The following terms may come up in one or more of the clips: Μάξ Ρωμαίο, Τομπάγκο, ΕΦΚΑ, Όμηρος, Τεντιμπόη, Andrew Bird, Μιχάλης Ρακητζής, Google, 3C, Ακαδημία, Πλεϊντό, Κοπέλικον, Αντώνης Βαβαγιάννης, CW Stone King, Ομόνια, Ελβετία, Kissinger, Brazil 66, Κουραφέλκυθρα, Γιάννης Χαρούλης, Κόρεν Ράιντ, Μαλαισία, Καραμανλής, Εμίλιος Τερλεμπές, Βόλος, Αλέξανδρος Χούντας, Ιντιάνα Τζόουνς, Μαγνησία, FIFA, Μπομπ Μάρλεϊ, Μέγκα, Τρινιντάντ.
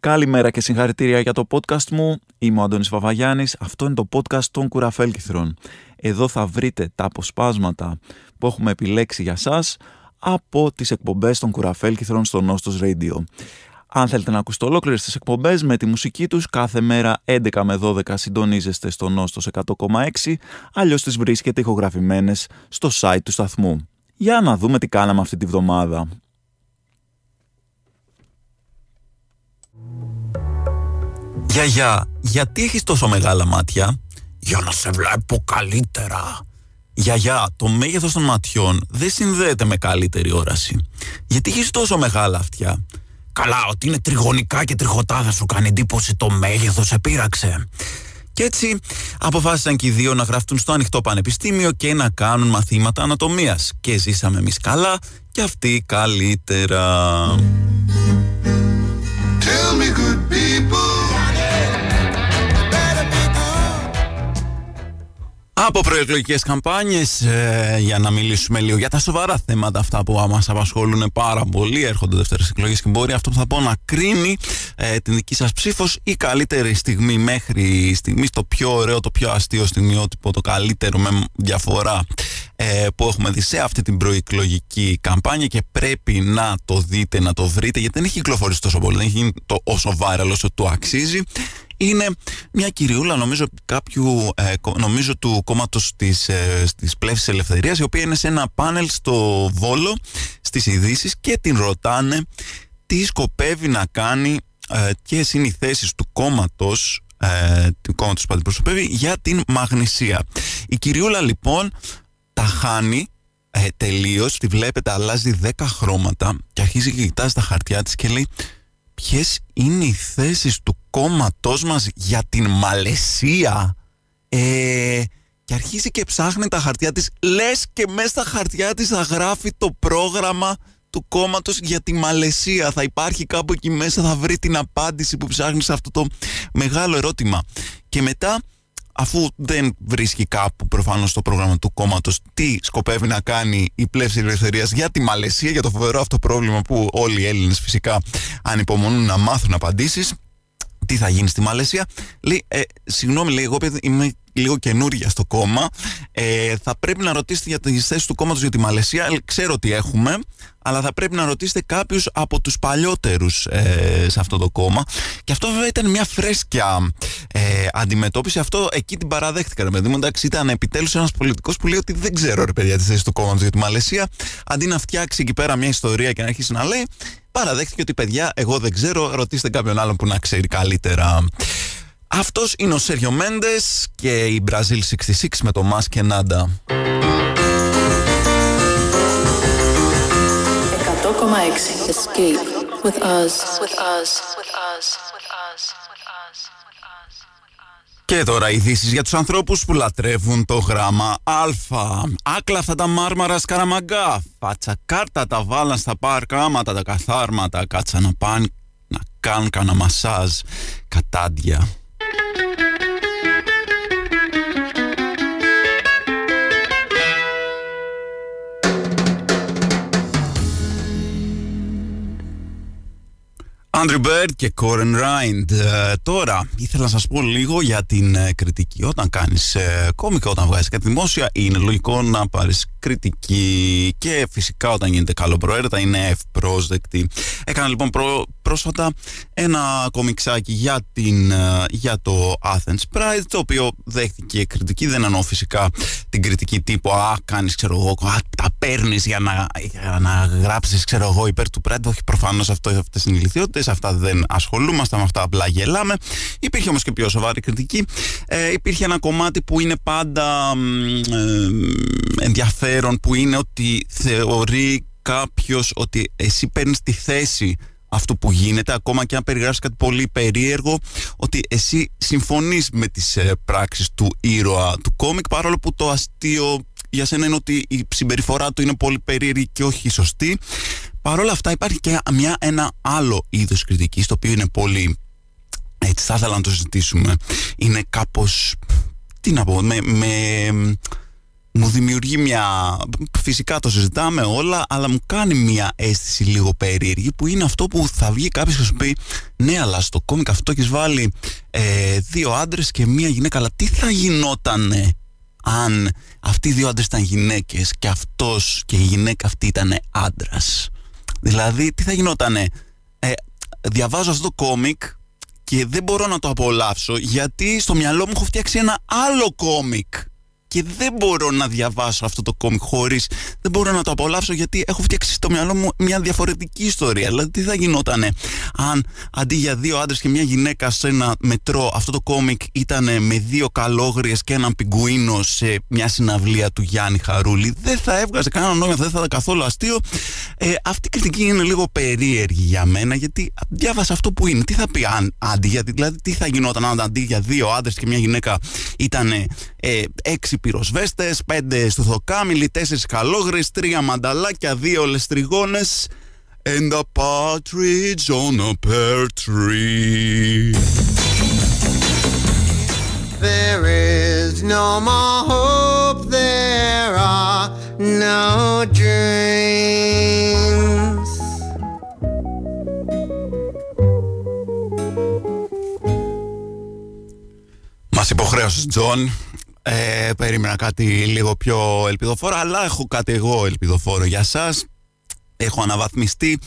Καλημέρα και συγχαρητήρια για το podcast μου. Είμαι ο Αντώνης Βαβαγιάννης. Αυτό είναι το podcast των Κουραφέλκυθρων. Εδώ θα βρείτε τα αποσπάσματα που έχουμε επιλέξει για σας από τις εκπομπές των Κουραφέλκυθρων στο Nostos Radio. Αν θέλετε να ακούσετε ολόκληρες τις εκπομπές με τη μουσική τους, κάθε μέρα 11 με 12 συντονίζεστε στο Nostos 100,6, αλλιώς τις βρίσκετε ηχογραφημένες στο site του σταθμού. Για να δούμε τι κάναμε αυτή τη βδομάδα. Γιαγιά, γιατί έχεις τόσο μεγάλα μάτια? Για να σε βλέπω καλύτερα. Γιαγιά, το μέγεθος των ματιών δεν συνδέεται με καλύτερη όραση. Γιατί έχεις τόσο μεγάλα αυτιά? Καλά, ότι είναι τριγωνικά και τριχωτά θα σου κάνει εντύπωση, το μέγεθος επήραξε. Και έτσι αποφάσισαν και οι δύο να γραφτούν στο ανοιχτό πανεπιστήμιο και να κάνουν μαθήματα ανατομίας. Και ζήσαμε εμείς καλά και αυτοί καλύτερα. Tell me good people. Από προεκλογικές καμπάνιες, για να μιλήσουμε λίγο για τα σοβαρά θέματα αυτά που μας απασχολούν πάρα πολύ, έρχονται δεύτερες εκλογές και μπορεί αυτό που θα πω να κρίνει την δική σας ψήφος. Η καλύτερη στιγμή μέχρι στιγμής, το πιο ωραίο, το πιο αστείο στιγμιότυπο, το καλύτερο με διαφορά που έχουμε δει σε αυτή την προεκλογική καμπάνια, και πρέπει να το δείτε, να το βρείτε, γιατί δεν έχει κυκλοφορήσει τόσο πολύ, δεν έχει γίνει το όσο viral όσο του αξίζει. Είναι μια κυριούλα, νομίζω, νομίζω του κόμματος της Πλεύσης Ελευθερίας, η οποία είναι σε ένα πάνελ στο Βόλο, στις ειδήσεις, και την ρωτάνε τι σκοπεύει να κάνει, ποιες είναι οι θέσεις του κόμματος που αντιπροσωπεύει για την Μαγνησία. Η κυριούλα λοιπόν τα χάνει τελείως, τη βλέπετε, αλλάζει 10 χρώματα και αρχίζει και κοιτάζει τα χαρτιά της και λέει: ποιες είναι οι θέσεις του κόμματός μας για την Μαλαισία? Και αρχίζει και ψάχνει τα χαρτιά της, λες και μέσα στα χαρτιά της θα γράφει το πρόγραμμα του κόμματος για τη Μαλαισία. Θα υπάρχει κάπου εκεί μέσα, θα βρει την απάντηση που ψάχνει σε αυτό το μεγάλο ερώτημα. Και μετά, αφού δεν βρίσκει κάπου προφανώς το πρόγραμμα του κόμματος τι σκοπεύει να κάνει η Πλεύση Ελευθερίας για τη Μαλαισία, για το φοβερό αυτό πρόβλημα που όλοι οι Έλληνες φυσικά ανυπομονούν να μάθουν απαντήσεις, τι θα γίνει στη Μαλαισία, λέει: συγγνώμη, λέει, εγώ είμαι λίγο καινούρια στο κόμμα, θα πρέπει να ρωτήσετε για τις θέσεις του κόμματος για τη Μαλαισία, ξέρω τι έχουμε, αλλά θα πρέπει να ρωτήσετε κάποιους από τους παλιότερους σε αυτό το κόμμα. Και αυτό βέβαια ήταν μια φρέσκια αντιμετώπιση. Αυτό εκεί την παραδέχτηκα, ρε παιδί μου. Εντάξει, ήταν επιτέλους ένας πολιτικός που λέει ότι δεν ξέρω, ρε παιδιά, τις θέσεις του κόμματος για τη Μαλαισία. Αντί να φτιάξει εκεί πέρα μια ιστορία και να αρχίσει να λέει, παραδέχτηκε ότι, παιδιά, εγώ δεν ξέρω, ρωτήστε κάποιον άλλον που να ξέρει καλύτερα. Αυτός είναι ο Σέργιο Μέντες και η Brazil 66 με το Μας και Νάντα. 100,6. Escape with us. Και τώρα ειδήσεις για τους ανθρώπους που λατρεύουν το γράμμα Α. Άκλαφτα τα μάρμαρα σκαραμαγκά, φατσακάρτα τα βάλαν στα πάρκα, άματα τα καθάρματα, κάτσα να πάνε να κάνουν κανένα μασάζ, κατάντια. Andrew Bird και Κόρεν Ράιντ. Τώρα, ήθελα να σας πω λίγο για την κριτική. Όταν κάνεις κόμικα, όταν βγάζεις κάτι δημόσια, είναι λογικό να πάρεις κριτική, και φυσικά όταν γίνεται καλοπροαίρετα είναι ευπρόσδεκτη. Έκανα λοιπόν πρόσφατα ένα κομιξάκι για το Athens Pride, το οποίο δέχτηκε κριτική. Δεν εννοώ φυσικά την κριτική τύπου κάνεις, ξέρω εγώ, τα παίρνεις για να γράψεις, ξέρω εγώ, υπέρ του Pride. Όχι, προφανώς αυτές είναι οι ηλικιότητες, αυτά δεν ασχολούμαστε με αυτά, απλά γελάμε. Υπήρχε όμως και πιο σοβαρή κριτική. Υπήρχε ένα κομμάτι που είναι πάντα ενδιαφέρον, που είναι ότι θεωρεί κάποιος ότι εσύ παίρνεις τη θέση αυτού που γίνεται, ακόμα και αν περιγράψεις κάτι πολύ περίεργο, ότι εσύ συμφωνείς με τις πράξεις του ήρωα του κόμικ, παρόλο που το αστείο για σένα είναι ότι η συμπεριφορά του είναι πολύ περίεργη και όχι σωστή. Παρόλα αυτά υπάρχει και ένα άλλο είδος κριτικής, το οποίο είναι πολύ, έτσι θα ήθελα να το συζητήσουμε, είναι κάπως, τι να πω, με μου δημιουργεί μια, φυσικά το συζητάμε όλα, αλλά μου κάνει μια αίσθηση λίγο περίεργη, που είναι αυτό που θα βγει κάποιος και σου πει ναι, αλλά στο κόμικ αυτό έχεις βάλει δύο άντρες και μια γυναίκα, αλλά τι θα γινότανε αν αυτοί οι δύο άντρες ήταν γυναίκες και αυτός και η γυναίκα αυτή ήταν άντρας? Δηλαδή τι θα γινότανε? Διαβάζω αυτό το κόμικ και δεν μπορώ να το απολαύσω, γιατί στο μυαλό μου έχω φτιάξει ένα άλλο κόμικ και δεν μπορώ να διαβάσω αυτό το κόμικ χωρίς, δεν μπορώ να το απολαύσω, γιατί έχω φτιάξει στο μυαλό μου μια διαφορετική ιστορία. Δηλαδή τι θα γινότανε αν αντί για δύο άντρες και μια γυναίκα σε ένα μετρό, αυτό το κόμικ ήταν με δύο καλόγριες και έναν πιγκουίνο σε μια συναυλία του Γιάννη Χαρούλη? Δεν θα έβγαζε κανένα νόημα, δεν θα ήταν καθόλου αστείο. Αυτή η κριτική είναι λίγο περίεργη για μένα, γιατί διάβασα αυτό που είναι. Τι θα πει αν αντί για, δηλαδή τι θα γινόταν αν αντί για δύο άντρες και μια γυναίκα ήταν έξι πυροσβέστες, 5 στουθοκάμιλοι, 4 καλόγρες, 3 μανταλάκια, 2 λεστριγόνες. And a partridge on a pear tree. There is no more hope, there are no dreams. Μας υποχρέωσες, Τζον. Περίμενα κάτι λίγο πιο ελπιδοφόρο, αλλά έχω κάτι εγώ ελπιδοφόρο για σας. Έχω αναβαθμιστεί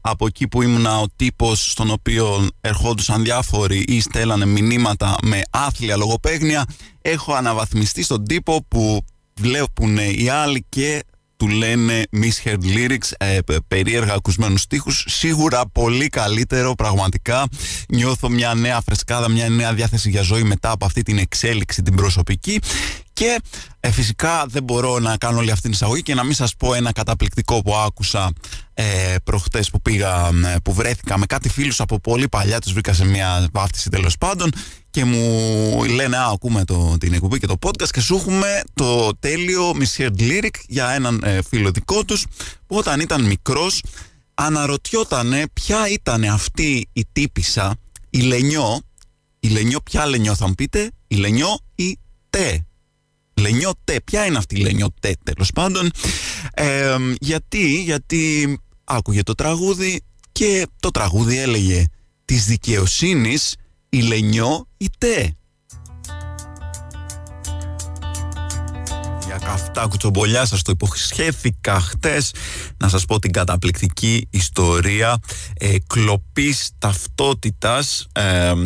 από εκεί που ήμουνα ο τύπος στον οποίο ερχόντουσαν διάφοροι ή στέλνανε μηνύματα με άθλια λογοπαίγνια. Έχω αναβαθμιστεί στον τύπο που βλέπουν οι άλλοι και του λένε misheard lyrics, περίεργα ακουσμένους στίχους. Σίγουρα πολύ καλύτερο, πραγματικά. Νιώθω μια νέα φρεσκάδα, μια νέα διάθεση για ζωή μετά από αυτή την εξέλιξη την προσωπική. Και φυσικά δεν μπορώ να κάνω όλη αυτή την εισαγωγή και να μην σας πω ένα καταπληκτικό που άκουσα προχτές που πήγα, που βρέθηκα με κάτι φίλους από πολύ παλιά, τους βρήκα σε μια βάφτιση τέλος πάντων και μου λένε ακούμε την εκπομπή και το podcast και σου έχουμε το τέλειο misheard lyric για έναν φίλο δικό τους που όταν ήταν μικρός αναρωτιότανε ποια ήταν αυτή η τύπισσα, η Λενιό. Η Λενιό, ποια Λενιό θα μου πείτε? Η Λενιό ή Τε? Λενιωτέ, ποια είναι αυτή η Λενιωτέ τέλος πάντων? Γιατί άκουγε το τραγούδι και το τραγούδι έλεγε «Της δικαιοσύνης η Λενιώ η Τε». Για καυτά κουτσομπολιά σας το υποσχέθηκα χτες να σας πω την καταπληκτική ιστορία κλοπής ταυτότητας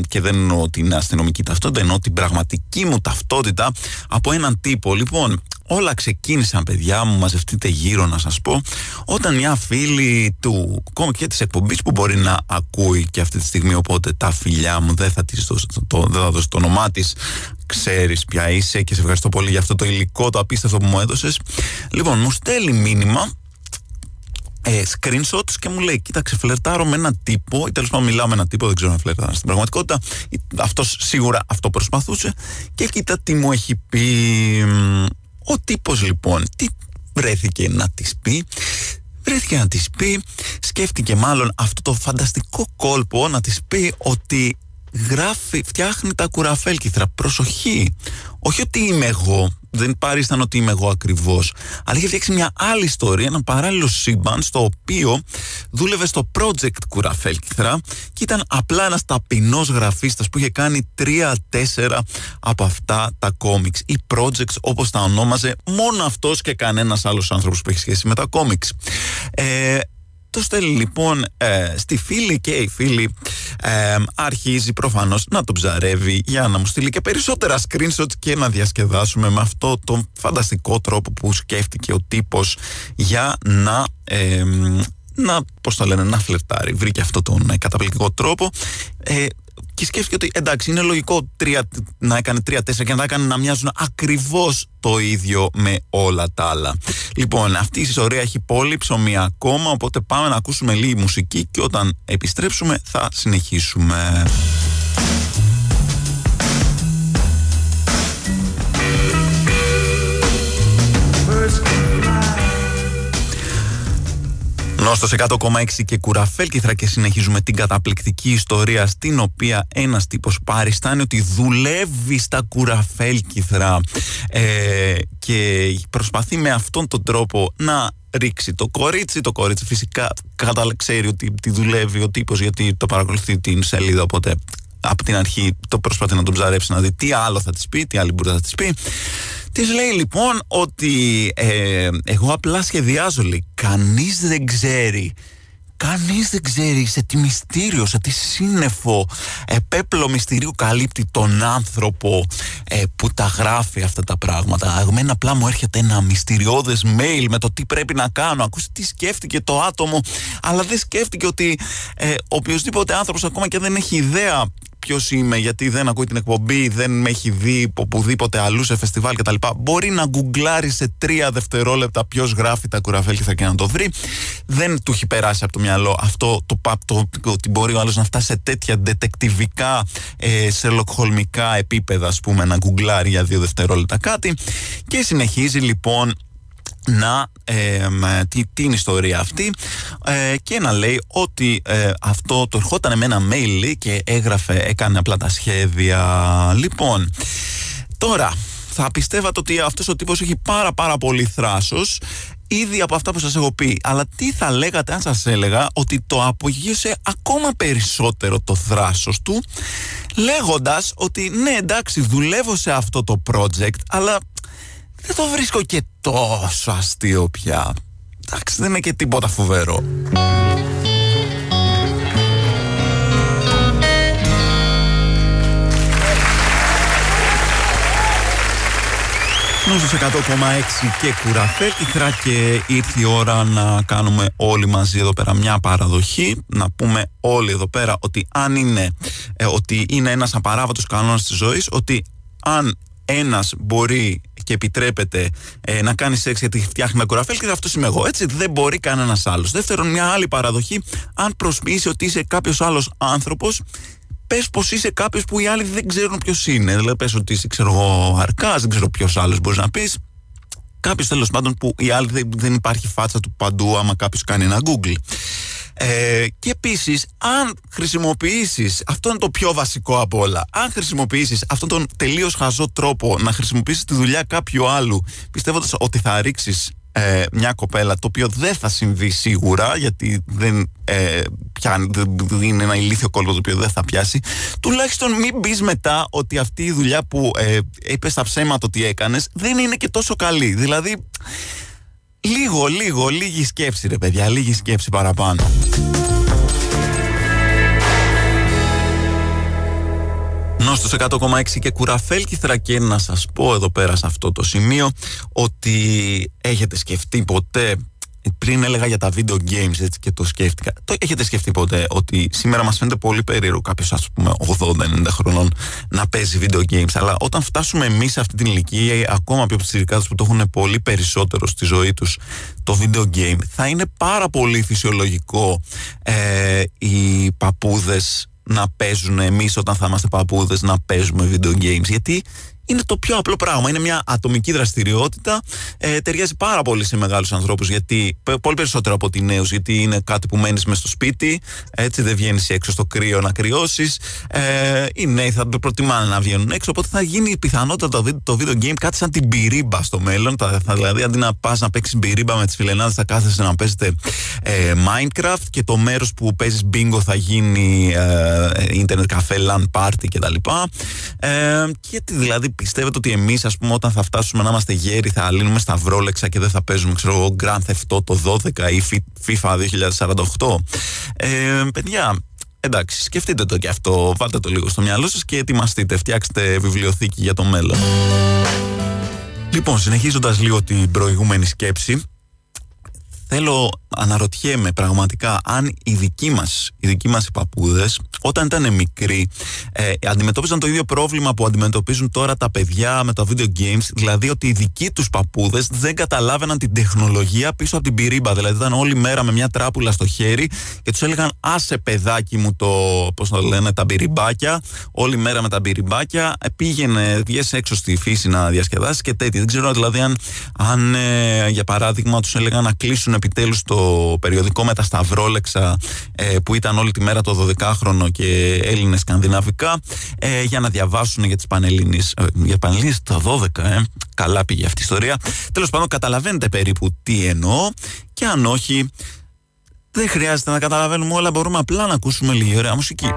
και δεν εννοώ την αστυνομική ταυτότητα, εννοώ την πραγματική μου ταυτότητα από έναν τύπο. Λοιπόν, όλα ξεκίνησαν, παιδιά μου, μαζευτείτε γύρω να σας πω, όταν μια φίλη του κόμικ και της εκπομπής που μπορεί να ακούει και αυτή τη στιγμή, οπότε τα φιλιά μου, δεν θα της δώσω το όνομά της, ξέρεις ποια είσαι και σε ευχαριστώ πολύ για αυτό το υλικό, το απίστευτο που μου έδωσες. Λοιπόν, μου στέλνει μήνυμα, screenshots και μου λέει κοίταξε, φλερτάρω με έναν τύπο ή τέλος πάντων μιλάω με έναν τύπο, δεν ξέρω αν φλερτάρω στην πραγματικότητα, αυτός σίγουρα αυτό προσπαθούσε και κοίτα τι μου έχει πει. Ο τύπος λοιπόν, τι βρέθηκε να της πει? Βρέθηκε να της πει, σκέφτηκε μάλλον αυτό το φανταστικό κόλπο να της πει ότι γράφει, φτιάχνει τα Κουραφέλκυθρα. Προσοχή, όχι ότι είμαι εγώ, δεν παρήσταν ότι είμαι εγώ ακριβώς, αλλά είχε φτιάξει μια άλλη ιστορία, ένα παράλληλο σύμπαν στο οποίο δούλευε στο project Κουραφέλκυθρα και ήταν απλά ένας ταπεινός γραφίστας που είχε κάνει 3-4 από αυτά τα κόμιξ ή projects όπως τα ονόμαζε μόνο αυτός και κανένας άλλος άνθρωπος που έχει σχέση με τα κόμιξ. Το στέλνει λοιπόν στη φίλη και η φίλη αρχίζει προφανώς να τον ψαρεύει για να μου στείλει και περισσότερα screenshots και να διασκεδάσουμε με αυτό τον φανταστικό τρόπο που σκέφτηκε ο τύπος για να... πώς το λένε, να φλερτάρει. Βρήκε αυτό τον καταπληκτικό τρόπο και σκέφτηκε ότι εντάξει, είναι λογικό να έκανε 3-4 και να τα έκανε να μοιάζουν ακριβώς το ίδιο με όλα τα άλλα. Λοιπόν, αυτή η ιστορία έχει πολύ ψωμί ακόμα, οπότε πάμε να ακούσουμε λίγη μουσική και όταν επιστρέψουμε θα συνεχίσουμε. Nostos 100,6 και Κουραφέλκυθρα, και συνεχίζουμε την καταπληκτική ιστορία στην οποία ένας τύπος παριστάνει ότι δουλεύει στα Κουραφέλκυθρα και προσπαθεί με αυτόν τον τρόπο να ρίξει το κορίτσι. Το κορίτσι φυσικά ξέρει ότι τη δουλεύει ο τύπος, γιατί το παρακολουθεί την σελίδα, οπότε από την αρχή το προσπαθεί να τον ψαρέψει, να δει τι άλλο θα της πει, τι άλλη μπορεί να της πει. Της λέει λοιπόν ότι εγώ απλά σχεδιάζω, λέει, κανείς δεν ξέρει σε τι μυστήριο, σε τι σύννεφο, πέπλο μυστηρίου καλύπτει τον άνθρωπο που τα γράφει αυτά τα πράγματα. Εμένα απλά μου έρχεται ένα μυστηριώδες mail με το τι πρέπει να κάνω. Ακούστε τι σκέφτηκε το άτομο, αλλά δεν σκέφτηκε ότι οποιοσδήποτε άνθρωπος, ακόμα και δεν έχει ιδέα ποιος είμαι, γιατί δεν ακούει την εκπομπή, δεν με έχει δει οπουδήποτε αλλού σε φεστιβάλ κτλ., μπορεί να γκουγκλάρει σε 3 δευτερόλεπτα ποιος γράφει τα Κουραφέλκυθρα και να το βρει. Δεν του έχει περάσει από το μυαλό αυτό το ότι μπορεί ο άλλος να φτάσει σε τέτοια ντετεκτιβικά, σε λοκχολμικά επίπεδα, ας πούμε, να γκουγκλάρει για 2 δευτερόλεπτα κάτι. Και συνεχίζει λοιπόν να την ιστορία αυτή και να λέει ότι αυτό το ερχόταν με ένα mail και έκανε απλά τα σχέδια. Λοιπόν, τώρα θα πιστεύατε ότι αυτός ο τύπος έχει πάρα πολύ θράσος, ήδη από αυτά που σας έχω πει, αλλά τι θα λέγατε αν σας έλεγα ότι το απογείωσε ακόμα περισσότερο το θράσος του, λέγοντας ότι ναι, εντάξει, δουλεύω σε αυτό το project, αλλά δεν το βρίσκω και τόσο αστείο πια. Εντάξει, δεν είναι και τίποτα φοβερό. Nostos 100,6 και Κουραφέλκυθρα, και ήρθε η ώρα να κάνουμε όλοι μαζί εδώ πέρα μια παραδοχή. Να πούμε όλοι εδώ πέρα ότι αν είναι, ότι είναι ένας απαράβατος κανόνας της ζωής, ότι αν ένας μπορεί και επιτρέπεται να κάνει σεξ γιατί φτιάχνει με κουραφέλκυθρα, αυτός είμαι εγώ. Έτσι, δεν μπορεί κανένας άλλος. Δεύτερον, μια άλλη παραδοχή: αν προσποιείσαι ότι είσαι κάποιος άλλος άνθρωπος, πες πως είσαι κάποιος που οι άλλοι δεν ξέρουν ποιος είναι. Δηλαδή, πες ότι είσαι, ξέρω εγώ, Αρκάς, δεν ξέρω ποιος άλλος μπορείς να πεις. Κάποιος, τέλος πάντων, που οι άλλοι δεν υπάρχει φάτσα του παντού, άμα κάποιος κάνει ένα Google. Και επίσης, αν χρησιμοποιήσεις, αυτό είναι το πιο βασικό από όλα, αν χρησιμοποιήσεις αυτόν τον τελείως χαζό τρόπο να χρησιμοποιήσεις τη δουλειά κάποιου άλλου, πιστεύοντας ότι θα ρίξεις μια κοπέλα, το οποίο δεν θα συμβεί σίγουρα, γιατί είναι ένα ηλίθιο κόλπο το οποίο δεν θα πιάσει, τουλάχιστον μην πεις μετά ότι αυτή η δουλειά που είπες τα ψέματα ότι έκανες δεν είναι και τόσο καλή. Δηλαδή, λίγη σκέψη, ρε παιδιά, λίγη σκέψη παραπάνω. Nostos 100,6 και Κουραφέλκυθρα, και να σας πω εδώ πέρα σε αυτό το σημείο ότι έχετε σκεφτεί ποτέ, πριν έλεγα για τα video games, έτσι, και το σκέφτηκα, έχετε σκεφτεί ποτέ ότι σήμερα μας φαίνεται πολύ περίεργο κάποιος, ας πούμε, 80-90 χρονών να παίζει video games, αλλά όταν φτάσουμε εμείς σε αυτή την ηλικία, ακόμα πιο ψηρικάδες που το έχουν πολύ περισσότερο στη ζωή τους το video game, θα είναι πάρα πολύ φυσιολογικό οι παππούδες να παίζουν, εμείς όταν θα είμαστε παππούδες να παίζουμε video games, γιατί είναι το πιο απλό πράγμα, είναι μια ατομική δραστηριότητα, ταιριάζει πάρα πολύ σε μεγάλους ανθρώπους, γιατί πολύ περισσότερο από ότι νέους, γιατί είναι κάτι που μένεις μες στο σπίτι, έτσι, δεν βγαίνεις έξω στο κρύο να κρυώσεις, οι νέοι θα προτιμάνε να βγαίνουν έξω, οπότε θα γίνει η πιθανότητα το video game κάτι σαν την μπυρίμπα στο μέλλον, δηλαδή αντί να πας να παίξεις μπυρίμπα με τις φιλενάδες, θα κάθεσαι να παίζετε Minecraft, και το μέρος που παίζεις bingo θα γίνει internet cafe, LAN party κτλ. Και δηλαδή, πιστεύετε ότι εμείς, ας πούμε, όταν θα φτάσουμε να είμαστε γέροι, θα αλύνουμε στα βρόλεξα και δεν θα παίζουμε, ξέρω εγώ, Grand Theft Auto 12 ή FIFA 2048. Παιδιά, εντάξει, σκεφτείτε το και αυτό, βάλτε το λίγο στο μυαλό σας και ετοιμαστείτε, φτιάξτε βιβλιοθήκη για το μέλλον. Λοιπόν, συνεχίζοντας λίγο την προηγούμενη σκέψη, αναρωτιέμαι πραγματικά αν οι δικοί μας οι παππούδες, όταν ήταν μικροί, αντιμετώπιζαν το ίδιο πρόβλημα που αντιμετωπίζουν τώρα τα παιδιά με τα video games, δηλαδή ότι οι δικοί τους παππούδες δεν καταλάβαιναν την τεχνολογία πίσω από την πυρίμπα, δηλαδή ήταν όλη μέρα με μια τράπουλα στο χέρι και τους έλεγαν άσε παιδάκι μου τα πυριμπάκια, όλη μέρα με τα πυριμπάκια, πήγαινε, βγες έξω στη φύση να διασκεδάσεις και τέτοια. Δεν ξέρω δηλαδή αν για παράδειγμα τους έλεγαν να κλείσουν επιτέλους το περιοδικό με τα σταυρόλεξα που ήταν όλη τη μέρα το 12χρονο και Έλληνες σκανδιναβικά για να διαβάσουν για τις πανελλήνιες. Για πανελλήνιες τα 12, καλά πήγε αυτή η ιστορία. Τέλος πάντων, καταλαβαίνετε περίπου τι εννοώ και αν όχι, δεν χρειάζεται να καταλαβαίνουμε όλα, μπορούμε απλά να ακούσουμε λίγη ωραία μουσική.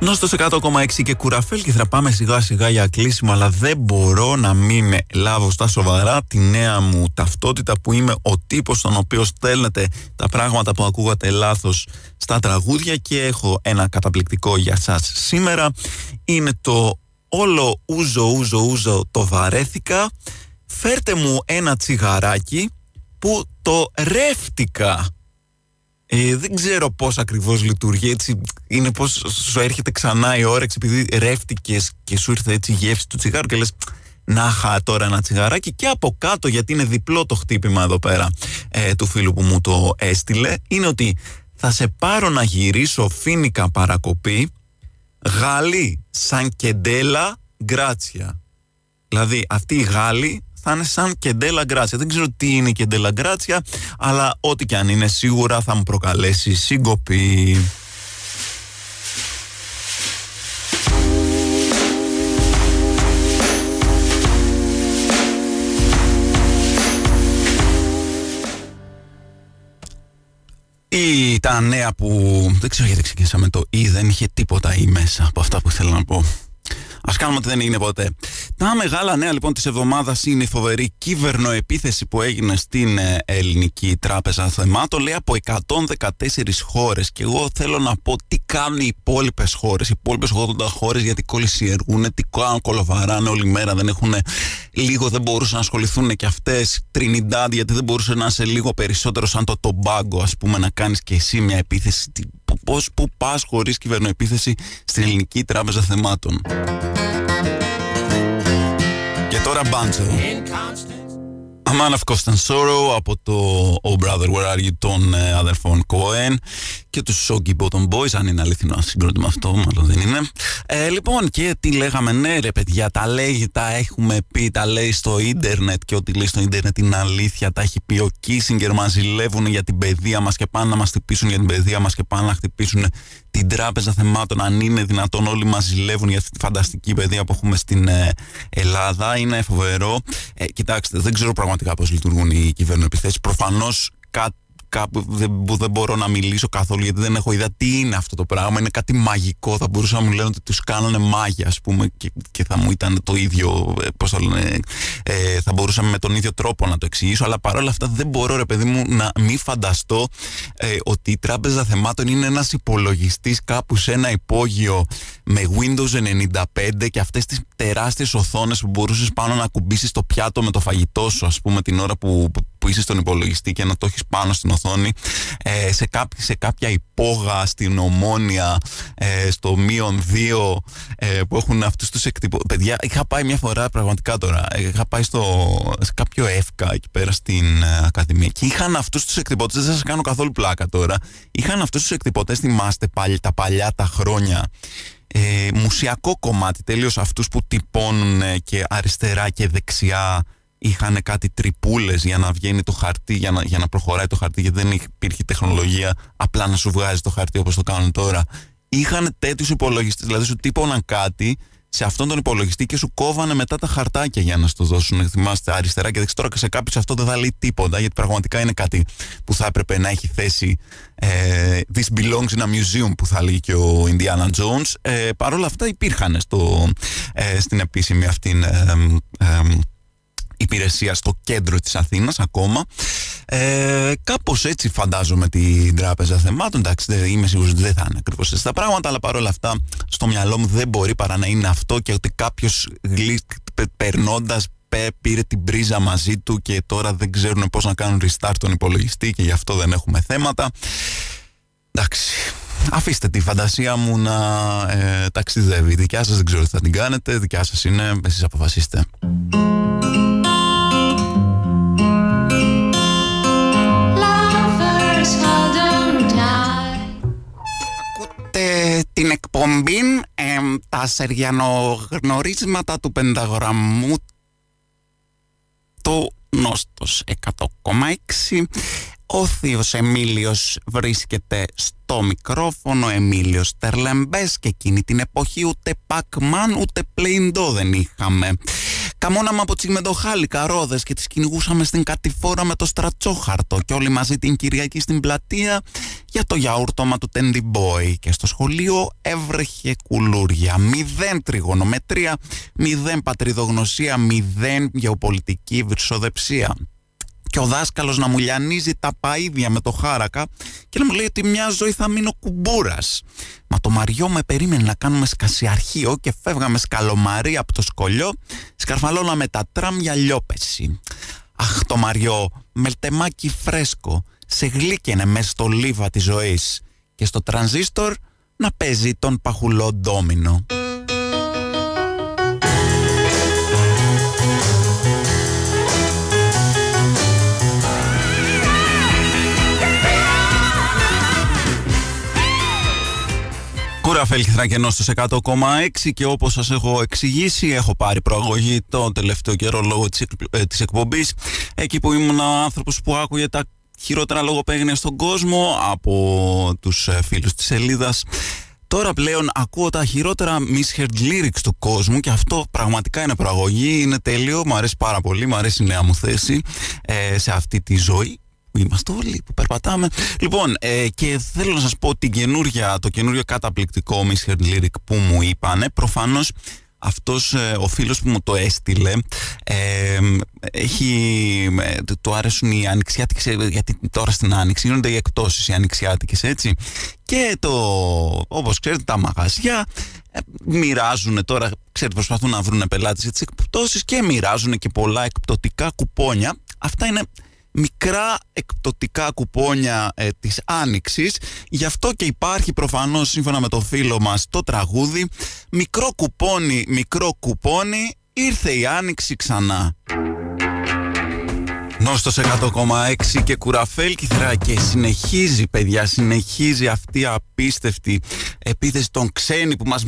Nostos 100,6 και Κουραφέλκυθρα, πάμε σιγά σιγά για κλείσιμο, αλλά δεν μπορώ να μην λάβω στα σοβαρά τη νέα μου ταυτότητα που είμαι ο τύπος στον οποίο στέλνετε τα πράγματα που ακούγατε λάθος στα τραγούδια, και έχω ένα καταπληκτικό για σας σήμερα. Είναι το όλο ούζο το βαρέθηκα, φέρτε μου ένα τσιγαράκι που το ρεύτηκα. Δεν ξέρω πώς ακριβώς λειτουργεί, έτσι είναι πώς σου έρχεται ξανά η όρεξη επειδή ρεύτηκες και σου ήρθε έτσι η γεύση του τσιγάρου και λες να χα τώρα ένα τσιγαράκι. Και από κάτω, γιατί είναι διπλό το χτύπημα εδώ πέρα του φίλου που μου το έστειλε, είναι ότι θα σε πάρω να γυρίσω φίνικα παρακοπή Γάλλοι σαν κεντέλα γκράτσια. Δηλαδή αυτοί οι Γάλλοι θα είναι σαν κεντέλα γκράτσια. Δεν ξέρω τι είναι κεντέλα γκράτσια, αλλά ό,τι και αν είναι, σίγουρα θα μου προκαλέσει σύγκοπη. Ή τα νέα που... Δεν ξέρω γιατί ξεκινήσαμε το «ή», δεν είχε τίποτα «ή» μέσα από αυτά που θέλω να πω. Ας κάνουμε ότι δεν έγινε ποτέ. Τα μεγάλα νέα λοιπόν της εβδομάδας είναι η φοβερή κυβερνοεπίθεση που έγινε στην Ελληνική Τράπεζα Θεμάτων. Λέει από 114 χώρες. Και εγώ θέλω να πω τι κάνουν οι υπόλοιπες χώρες. Οι υπόλοιπες 80 χώρες γιατί κολυσιεργούν, τι κάνουν, κολοβαράνε όλη μέρα. Δεν έχουν λίγο, δεν μπορούσαν να ασχοληθούν και αυτές. Τρινιντάντ, γιατί δεν μπορούσε να είσαι λίγο περισσότερο σαν το Τομπάγκο, ας πούμε, να κάνεις και εσύ μια επίθεση. Πώς, πού πας χωρίς κυβερνοεπίθεση στην Ελληνική Τράπεζα Θεμάτων. Και τώρα μπάντζο. A Man of Constant Sorrow από το Oh Brother Where Are You των αδερφών Κοέν και του Shoggy Bottom Boys, αν είναι αληθινό συγκρότημα αυτό, μάλλον δεν είναι. Λοιπόν, και τι λέγαμε, ναι ρε παιδιά, τα λέγει, τα έχουμε πει, τα λέει στο ίντερνετ και ό,τι λέει στο ίντερνετ είναι αλήθεια, τα έχει πει ο Kissinger, μας ζηλεύουν για την παιδεία μας και πάνε να μας χτυπήσουν για την παιδεία μας και πάνε να χτυπήσουν την Τράπεζα Θεμάτων, αν είναι δυνατόν. Όλοι μας ζηλεύουν για αυτή τη φανταστική παιδεία που έχουμε στην Ελλάδα, είναι φοβερό. Κοιτάξτε, δεν ξέρω πραγματικά πώς λειτουργούν οι κυβερνοεπιθέσεις, προφανώς κάπου δεν μπορώ να μιλήσω καθόλου γιατί δεν έχω ιδέα τι είναι αυτό το πράγμα. Είναι κάτι μαγικό. Θα μπορούσα να μου λένε ότι τους κάνανε μάγια, ας πούμε, και θα μου ήταν το ίδιο. Πώς θα λένε, θα μπορούσαμε με τον ίδιο τρόπο να το εξηγήσω. Αλλά παρόλα αυτά δεν μπορώ, ρε παιδί μου, να μη φανταστώ ότι η Τράπεζα Θεμάτων είναι ένας υπολογιστής κάπου σε ένα υπόγειο με Windows 95 και αυτές τις τεράστιες οθόνες που μπορούσες πάνω να κουμπίσεις το πιάτο με το φαγητό σου, ας πούμε, την ώρα που είσαι στον υπολογιστή και να το έχεις πάνω στην οθόνη, σε κάποια υπόγα στην Ομόνια, στο -2 που έχουν αυτούς τους Παιδιά, είχα πάει μια φορά πραγματικά τώρα. Είχα πάει σε κάποιο ΕΦΚΑ εκεί πέρα στην Ακαδημία και είχαν αυτούς τους εκτυπωτές. Δεν σας κάνω καθόλου πλάκα τώρα. Είχαν αυτούς τους εκτυπωτές, θυμάστε πάλι τα παλιά τα χρόνια. Μουσιακό κομμάτι, τέλειος, αυτούς που τυπώνουν και αριστερά και δεξιά. Είχαν κάτι τρυπούλες για να βγαίνει το χαρτί, για να προχωράει το χαρτί, γιατί δεν υπήρχε τεχνολογία απλά να σου βγάζει το χαρτί όπως το κάνουν τώρα. Είχαν τέτοιους υπολογιστές, δηλαδή σου τύπωναν κάτι σε αυτόν τον υπολογιστή και σου κόβανε μετά τα χαρτάκια για να σου το δώσουν. Θυμάστε, αριστερά και δεξιά. Τώρα σε κάποιους αυτό δεν θα λέει τίποτα, γιατί πραγματικά είναι κάτι που θα έπρεπε να έχει θέση. This belongs in a museum, που θα λέει και ο Ιντιάνα Τζόουνς. Παρ' όλα αυτά υπήρχαν στην επίσημη αυτήν. Υπηρεσία στο κέντρο της Αθήνας ακόμα. Κάπως έτσι φαντάζομαι την Τράπεζα Θεμάτων. Εντάξει, είμαι σίγουρος ότι δεν θα είναι ακριβώς έτσι τα πράγματα, αλλά παρόλα αυτά στο μυαλό μου δεν μπορεί παρά να είναι αυτό, και ότι κάποιος περνώντας πήρε την πρίζα μαζί του και τώρα δεν ξέρουν πώς να κάνουν restart τον υπολογιστή και γι' αυτό δεν έχουμε θέματα. Εντάξει, αφήστε τη φαντασία μου να ταξιδεύει. Δικιά σας, δεν ξέρω τι θα την κάνετε, δικιά σας είναι, εσείς αποφασίστε. Την εκπομπή τα σεργιανογνωρίσματα του πενταγραμμού του Νόστος 100,6. Ο θείος Εμίλιος βρίσκεται στο μικρόφωνο, Εμίλιος Τερλεμπές, και εκείνη την εποχή ούτε Πακμάν ούτε Πλεϊντό δεν είχαμε. Καμώναμε από τις μεντοχάλικα ρόδες και τις κυνηγούσαμε στην κατηφόρα με το στρατσόχαρτο και όλοι μαζί την Κυριακή στην πλατεία για το γιαούρτωμα του Τεντιμπόη. Και στο σχολείο έβρεχε κουλούρια. 0 τριγωνομετρία, 0 πατριδογνωσία, 0 γεωπολιτική βυρσοδεψία. Και ο δάσκαλος να μου λιανίζει τα παΐδια με το χάρακα και να μου λέει ότι μια ζωή θα μείνω κουμπούρας. Μα το Μαριό με περίμενε να κάνουμε σκασιαρχείο και φεύγαμε σκαλομαρί από το σκολιό, σκαρφαλώνα με τα τραμ για λιόπεση. Αχ, το Μαριό, με τεμάκι φρέσκο, σε γλύκαινε μες στο λίβα της ζωής και στο τρανζίστορ να παίζει τον παχουλό ντόμινο. Κουραφέλκυθρα και Nostos 100,6, και όπως σας έχω εξηγήσει, έχω πάρει προαγωγή το τελευταίο καιρό λόγω της εκπομπής, εκεί που ήμουν άνθρωπος που άκουγε τα χειρότερα λογοπαίγνια στον κόσμο από τους φίλους της σελίδας. Τώρα πλέον ακούω τα χειρότερα misheard lyrics του κόσμου και αυτό πραγματικά είναι προαγωγή, είναι τέλειο, μου αρέσει πάρα πολύ, μου αρέσει η νέα μου θέση σε αυτή τη ζωή. Είμαστε όλοι που περπατάμε. Λοιπόν, και θέλω να σας πω το καινούργιο καταπληκτικό misheard lyric που μου είπανε. Προφανώς αυτός ο φίλος που μου το έστειλε του αρέσουν οι ανοιξιάτικες, γιατί τώρα στην Άνοιξη γίνονται οι εκπτώσεις οι ανοιξιάτικες, έτσι. Και όπως ξέρετε, τα μαγαζιά μοιράζουν τώρα, ξέρετε, προσπαθούν να βρουν πελάτες για τις εκπτώσεις και μοιράζουν και πολλά εκπτωτικά κουπόνια. Αυτά είναι μικρά εκπτωτικά κουπόνια της Άνοιξης. Γι' αυτό και υπάρχει προφανώς, σύμφωνα με το φίλο μας, το τραγούδι «Μικρό κουπόνι, μικρό κουπόνι, ήρθε η Άνοιξη ξανά». Nostos 100,6 και Κουραφέλκυθρα, και συνεχίζει, παιδιά, συνεχίζει αυτή η απίστευτη επίθεση των ξένοι που μας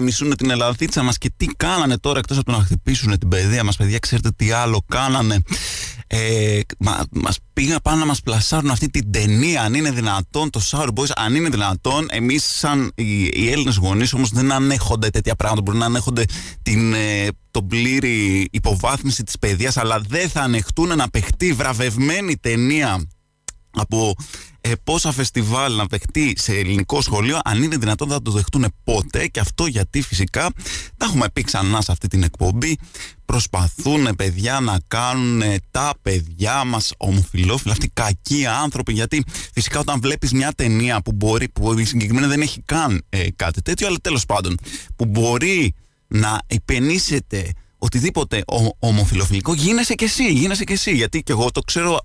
μισούνε την Ελλαδίτσα μας. Και τι κάνανε τώρα εκτός από να χτυπήσουν την παιδεία μας, παιδιά, ξέρετε τι άλλο κάνανε? Μας πήγαν πάνω να μας πλασάρουν αυτή την ταινία, αν είναι δυνατόν, το Sour Boys, αν είναι δυνατόν. Εμείς σαν οι Έλληνες γονείς όμως δεν ανέχονται τέτοια πράγματα, μπορεί να ανέχονται τον πλήρη υποβάθμιση της παιδείας, αλλά δεν θα ανεχτούν να παιχτεί βραβευμένη ταινία από πόσα φεστιβάλ να παιχτεί σε ελληνικό σχολείο. Αν είναι δυνατόν, θα το δεχτούν ποτέ. Και αυτό γιατί φυσικά τα έχουμε πει ξανά σε αυτή την εκπομπή, προσπαθούν, παιδιά, να κάνουν τα παιδιά μας ομοφυλόφιλα, αυτοί κακοί άνθρωποι. Γιατί φυσικά όταν βλέπεις μια ταινία που συγκεκριμένα δεν έχει καν κάτι τέτοιο, αλλά τέλος πάντων που μπορεί να υπενήσετε οτιδήποτε ομοφιλοφιλικό, γίνεσαι και εσύ. Γιατί και εγώ το ξέρω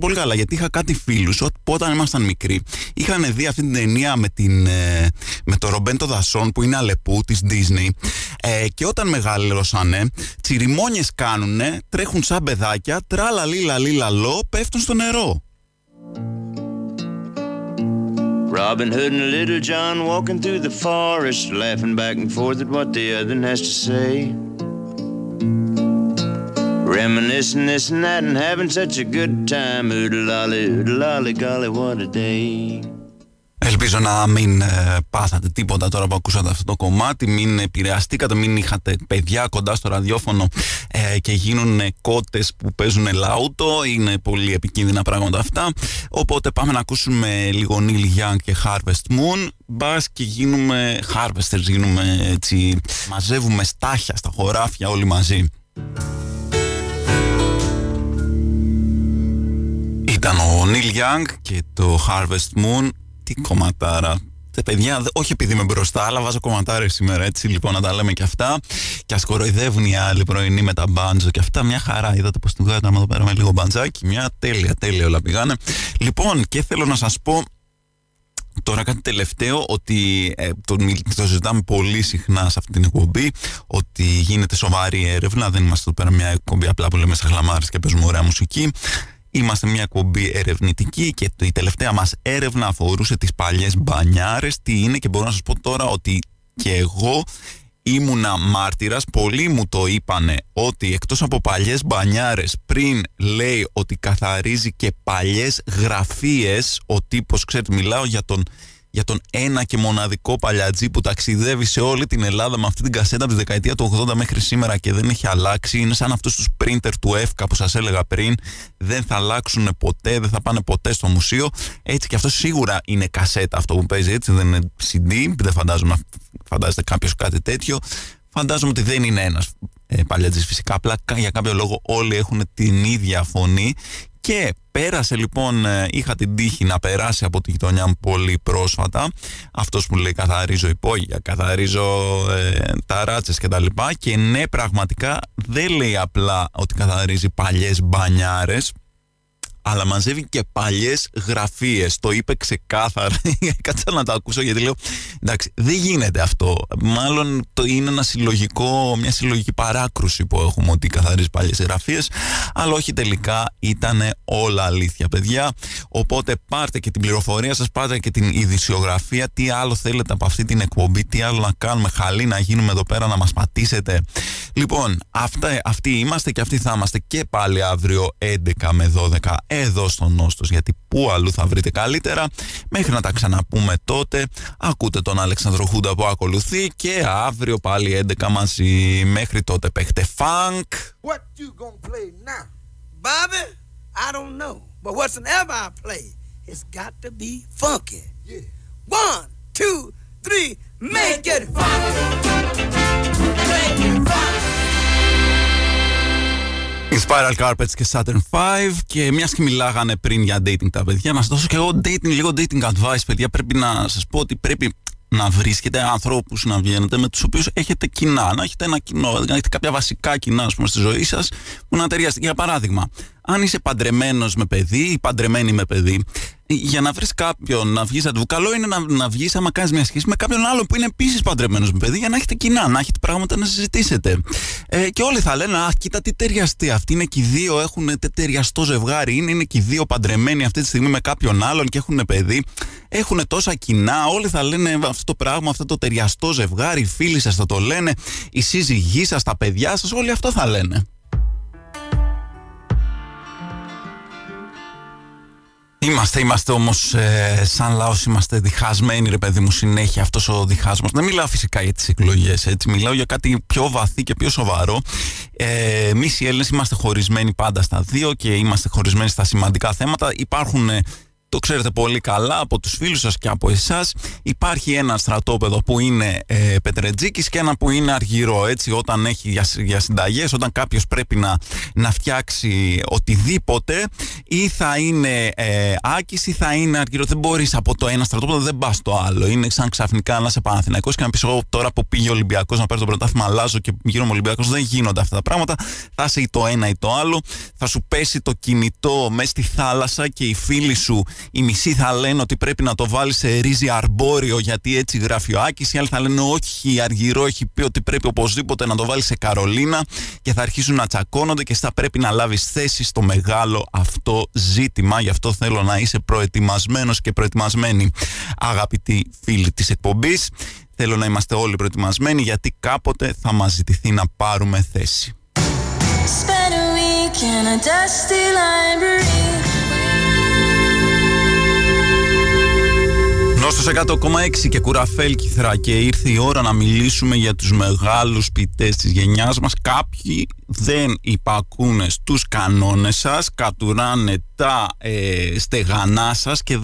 πολύ καλά, γιατί είχα κάτι φίλους που όταν ήμασταν μικροί είχαν δει αυτή την ταινία με το Ρομπέντο Δασόν, που είναι Αλεπού της Disney, και όταν μεγαλώσανε τσιριμόνιες κάνουνε, τρέχουν σαν παιδάκια, τραλαλίλαλίλαλό, πέφτουν στο νερό. Robin Hood and Little John walking through the forest, laughing back and forth at what the other has to say, reminiscing this and that and having such a good time. Oodle lolly golly, what a day. Ελπίζω να μην πάθατε τίποτα τώρα που ακούσατε αυτό το κομμάτι, μην επηρεαστήκατε, μην είχατε παιδιά κοντά στο ραδιόφωνο και γίνουν κότες που παίζουν λαούτο. Είναι πολύ επικίνδυνα πράγματα αυτά. Οπότε πάμε να ακούσουμε λίγο Νίλ Γιάνγκ και Harvest Moon. Μπας και γίνουμε harvesters, γίνουμε έτσι, μαζεύουμε στάχια στα χωράφια όλοι μαζί. Ήταν ο Νίλ Γιάνγκ και το Harvest Moon. Τι κομματάρα. Παιδιά, όχι επειδή είμαι μπροστά, αλλά βάζω κομματάρες σήμερα, έτσι, λοιπόν, να τα λέμε και αυτά. Και ας κοροϊδεύουν οι άλλοι πρωινοί με τα μπάντζο και αυτά. Μια χαρά, είδατε πως την κάναμε εδώ πέρα με λίγο μπαντζάκι. Μια τέλεια όλα πήγανε. Λοιπόν, και θέλω να σας πω τώρα κάτι τελευταίο, ότι το ζητάμε πολύ συχνά σε αυτή την εκπομπή, ότι γίνεται σοβαρή έρευνα. Δεν είμαστε εδώ πέρα μια εκπομπή απλά που λέμε στα χλαμάρες και παίζουμε ωραία μουσική. Είμαστε μια εκπομπή ερευνητική και η τελευταία μας έρευνα αφορούσε τις παλιές μπανιάρες. Τι είναι, και μπορώ να σας πω τώρα ότι και εγώ ήμουνα μάρτυρας, πολλοί μου το είπανε ότι εκτός από παλιές μπανιάρες, πριν λέει ότι καθαρίζει και παλιές γραφίες ο τύπος, ξέρετε, μιλάω για τον ένα και μοναδικό παλιατζή που ταξιδεύει σε όλη την Ελλάδα με αυτή την κασέτα από τη δεκαετία του 80 μέχρι σήμερα και δεν έχει αλλάξει. Είναι σαν αυτούς τους πρίντερ του ΕΦΚΑ που σας έλεγα πριν. Δεν θα αλλάξουν ποτέ, δεν θα πάνε ποτέ στο μουσείο. Έτσι και αυτό σίγουρα είναι κασέτα αυτό που παίζει, έτσι δεν είναι CD, δεν φαντάζομαι, φαντάζεται κάποιος κάτι τέτοιο. Φαντάζομαι ότι δεν είναι ένας παλιατζής φυσικά, απλά για κάποιο λόγο όλοι έχουν την ίδια φωνή. Και πέρασε λοιπόν, είχα την τύχη να περάσει από τη γειτονιά μου πολύ πρόσφατα αυτός που λέει καθαρίζω υπόγεια, καθαρίζω ταράτσες και τα λοιπά, και ναι, πραγματικά δεν λέει απλά ότι καθαρίζει παλιές μπανιάρες, αλλά μαζεύει και παλιές γραφίες. Το είπε ξεκάθαρα. Κάτσα να το ακούσω, γιατί λέω εντάξει, δεν γίνεται αυτό. Μάλλον το είναι μια συλλογική παράκρουση που έχουμε, ότι καθαρίζει παλιές γραφίες. Αλλά όχι, τελικά ήταν όλα αλήθεια, παιδιά. Οπότε πάρτε και την πληροφορία σας, πάρτε και την ειδησιογραφία. Τι άλλο θέλετε από αυτή την εκπομπή, τι άλλο να κάνουμε, χαλή να γίνουμε εδώ πέρα, να μας πατήσετε. Λοιπόν, αυτοί είμαστε και αυτοί θα είμαστε και πάλι αύριο 11 με 12. Εδώ στο Νόστος, γιατί πού αλλού θα βρείτε καλύτερα. Μέχρι να τα ξαναπούμε τότε, ακούτε τον Αλέξανδρο Χούντα που ακολουθεί, και αύριο πάλι 11 μαζί. Μέχρι τότε παίχτε funk. What you gonna play now? Bobby, I don't know. But whatsoever I play, it's got to be funky. Yeah. 1, 2, 3, make it funky. Make it funky. Spiral Carpets και Saturn 5. Και μιας και μιλάγανε πριν για dating τα παιδιά, να σας δώσω και εγώ λίγο dating advice, παιδιά. Πρέπει να σας πω ότι πρέπει να βρίσκετε ανθρώπους, να βγαίνετε με τους οποίους έχετε κοινά, να έχετε ένα κοινό, να έχετε κάποια βασικά κοινά, ας πούμε, στη ζωή σας που να ταιριάζετε. Για παράδειγμα, αν είσαι παντρεμένος με παιδί ή παντρεμένη με παιδί, για να βρεις κάποιον να βγεις αντβού, καλό είναι να βγεις, άμα κάνεις μια σχέση, με κάποιον άλλον που είναι επίσης παντρεμένος με παιδί, για να έχετε κοινά, να έχετε πράγματα να συζητήσετε. Και όλοι θα λένε, αχ, κοίτα τι ταιριαστεί. Αυτοί είναι και οι δύο, έχουν ταιριαστό ζευγάρι, είναι και οι δύο παντρεμένοι αυτή τη στιγμή με κάποιον άλλον και έχουν παιδί. Έχουν τόσα κοινά, όλοι θα λένε αυτό το πράγμα, αυτό το ταιριαστό ζευγάρι. Οι φίλοι σας θα το λένε, οι σύζυγοί σας, τα παιδιά σας, όλοι αυτό θα λένε. Είμαστε όμως σαν λαός, είμαστε διχασμένοι, ρε παιδί μου, συνέχεια. Αυτός ο διχασμός, δεν μιλάω φυσικά για τις εκλογές, έτσι, μιλάω για κάτι πιο βαθύ και πιο σοβαρό. Εμείς οι Έλληνες είμαστε χωρισμένοι πάντα στα δύο και είμαστε χωρισμένοι στα σημαντικά θέματα. Υπάρχουν, το ξέρετε πολύ καλά από τους φίλους σας και από εσάς, υπάρχει ένα στρατόπεδο που είναι πετρετζίκης και ένα που είναι αργυρό, έτσι, όταν έχει για συνταγές, όταν κάποιος πρέπει να φτιάξει οτιδήποτε, ή θα είναι άκης ή θα είναι αργυρό. Δεν μπορείς από το ένα στρατόπεδο, δεν πας στο άλλο. Είναι σαν ξαφνικά να είσαι Παναθηναϊκός και να πεις, εγώ τώρα που πήγε ο Ολυμπιακός να πάρει το πρωτάθλημα, αλλάζω και γύρω μου Ολυμπιακός. Δεν γίνονται αυτά τα πράγματα. Θα είσαι ή το ένα ή το άλλο. Θα σου πέσει το κινητό μέσα στη θάλασσα και οι φίλοι σου, οι μισοί θα λένε ότι πρέπει να το βάλεις σε ρύζι αρμπόριο, γιατί έτσι γράφει ο Άκης. Οι άλλοι θα λένε όχι, αργυρό έχει πει ότι πρέπει οπωσδήποτε να το βάλεις σε Καρολίνα, και θα αρχίσουν να τσακώνονται και θα πρέπει να λάβεις θέση στο μεγάλο αυτό ζήτημα. Γι' αυτό θέλω να είσαι προετοιμασμένος και προετοιμασμένη, αγαπητοί φίλοι της εκπομπής. Θέλω να είμαστε όλοι προετοιμασμένοι, γιατί κάποτε θα μας ζητηθεί να πάρουμε θέση. Nostos 100,6 και Κουραφέλκυθρα, και ήρθε η ώρα να μιλήσουμε για τους μεγάλους ποιητές της γενιάς μας. Κάποιοι δεν υπακούνε στους κανόνες σας, κατουράνε τα στεγανά σας και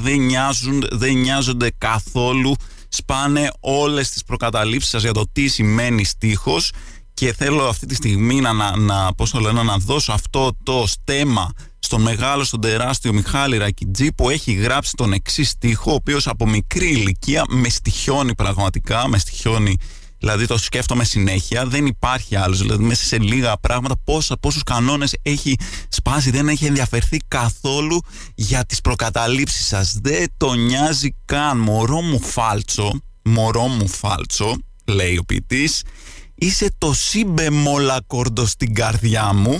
δεν νοιάζονται καθόλου, σπάνε όλες τις προκαταλήψεις σας για το τι σημαίνει στίχος, και θέλω αυτή τη στιγμή να δώσω αυτό το στέμα στον μεγάλο, στον τεράστιο Μιχάλη Ρακητζή, που έχει γράψει τον εξής στίχο, ο οποίος από μικρή ηλικία με στοιχιώνει πραγματικά, δηλαδή το σκέφτομαι συνέχεια, δεν υπάρχει άλλος, δηλαδή μέσα σε λίγα πράγματα πόσους κανόνες έχει σπάσει, δεν έχει ενδιαφερθεί καθόλου για τις προκαταλήψεις σας, δεν το νοιάζει καν. Μωρό μου φάλτσο, λέει ο ποιητής, είσαι το σι μπεμόλ ακόρντο στην καρδιά μου,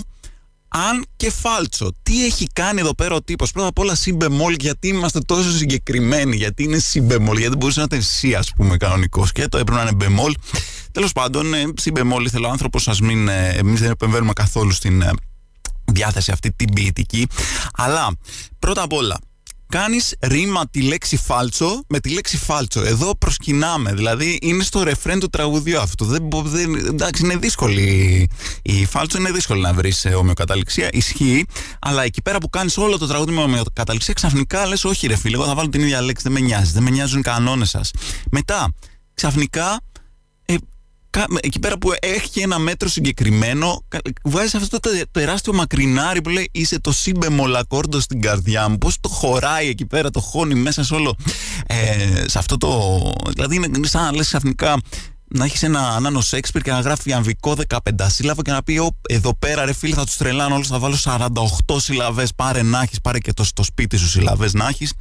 αν και φάλτσο. Τι έχει κάνει εδώ πέρα ο τύπος? Πρώτα απ' όλα συμπεμόλ, γιατί είμαστε τόσο συγκεκριμένοι, γιατί είναι συμπεμόλ, γιατί μπορούσε να ήταν εσύ, ας πούμε, κανονικός και το έπρεπε να είναι μπεμόλ. Τέλος πάντων, συμπεμόλ ήθελε ο άνθρωπος, εμείς δεν επεμβαίνουμε καθόλου στην διάθεση αυτή την ποιητική. Αλλά πρώτα απ' όλα, κάνεις ρήμα τη λέξη φάλτσο με τη λέξη φάλτσο. Εδώ προσκυνάμε. Δηλαδή είναι στο ρεφρέν του τραγουδιού αυτού. Εντάξει, είναι δύσκολη. Η φάλτσο είναι δύσκολη να βρεις ομοιοκαταληξία. Ισχύει. Αλλά εκεί πέρα που κάνεις όλο το τραγούδι με ομοιοκαταληξία, ξαφνικά λες, όχι ρε φίλε, εγώ θα βάλω την ίδια λέξη. Δεν με νοιάζει. Δεν με νοιάζουν οι κανόνες σας. Μετά, ξαφνικά, εκεί πέρα που έχει ένα μέτρο συγκεκριμένο, βγάζει αυτό το τεράστιο μακρινάρι που λέει είσαι το σύμπεμολ ακόρντο στην καρδιά μου. Πώς το χωράει εκεί πέρα, το χώνει μέσα σε όλο. Σε αυτό το. Δηλαδή είναι σαν να λες ξαφνικά να έχεις έναν ο Σέξπιρ και να γράφει αμβικό 15 σύλλαβο και να πει εδώ πέρα ρε φίλε θα τους τρελάνω όλους, θα βάλω 48 συλλαβές. Πάρε να έχεις, πάρε και το στο σπίτι σου συλλαβές να έχεις.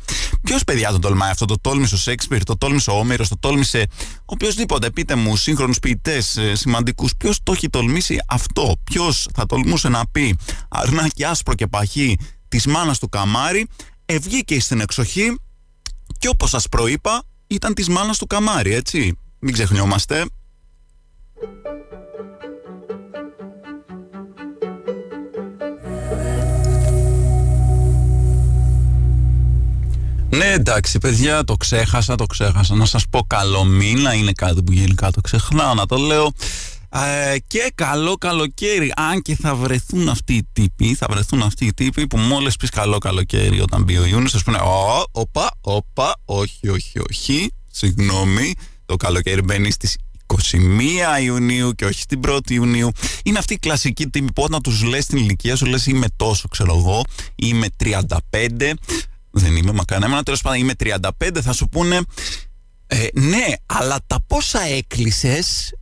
Ποιος παιδιά τον τολμάει αυτό? Το τόλμησε ο Σέξπιρ, το τόλμησε ο Όμηρος, το τόλμησε οποιοσδήποτε. Πείτε μου σύγχρονους ποιητές σημαντικούς, ποιος το έχει τολμήσει αυτό? Ποιος θα τολμούσε να πει αρνάκι άσπρο και παχύ της μάνας του καμάρι, βγήκε στην εξοχή και όπως σας προείπα ήταν της μάνας του καμάρι, έτσι. Μην ξεχνιόμαστε. Ναι, εντάξει παιδιά, το ξέχασα. Να σας πω καλό μήνα, είναι κάτι που γενικά το ξεχνάω να το λέω. Και καλό καλοκαίρι. Αν και θα βρεθούν αυτοί οι τύποι που μόλις πεις καλό καλοκαίρι όταν μπει ο Ιούνιος θα σου πούνε όπα, όχι, συγγνώμη. Το καλοκαίρι μπαίνει στις 21 Ιουνίου και όχι στην 1η Ιουνίου. Είναι αυτή η κλασική τύπη που όταν τους λες την ηλικία σου, λες είμαι τόσο, ξέρω εγώ, είμαι 35. Δεν είμαι, μα κανένα, τέλος πάντων είμαι 35. Θα σου πούνε ναι, αλλά τα πόσα έκλεισες?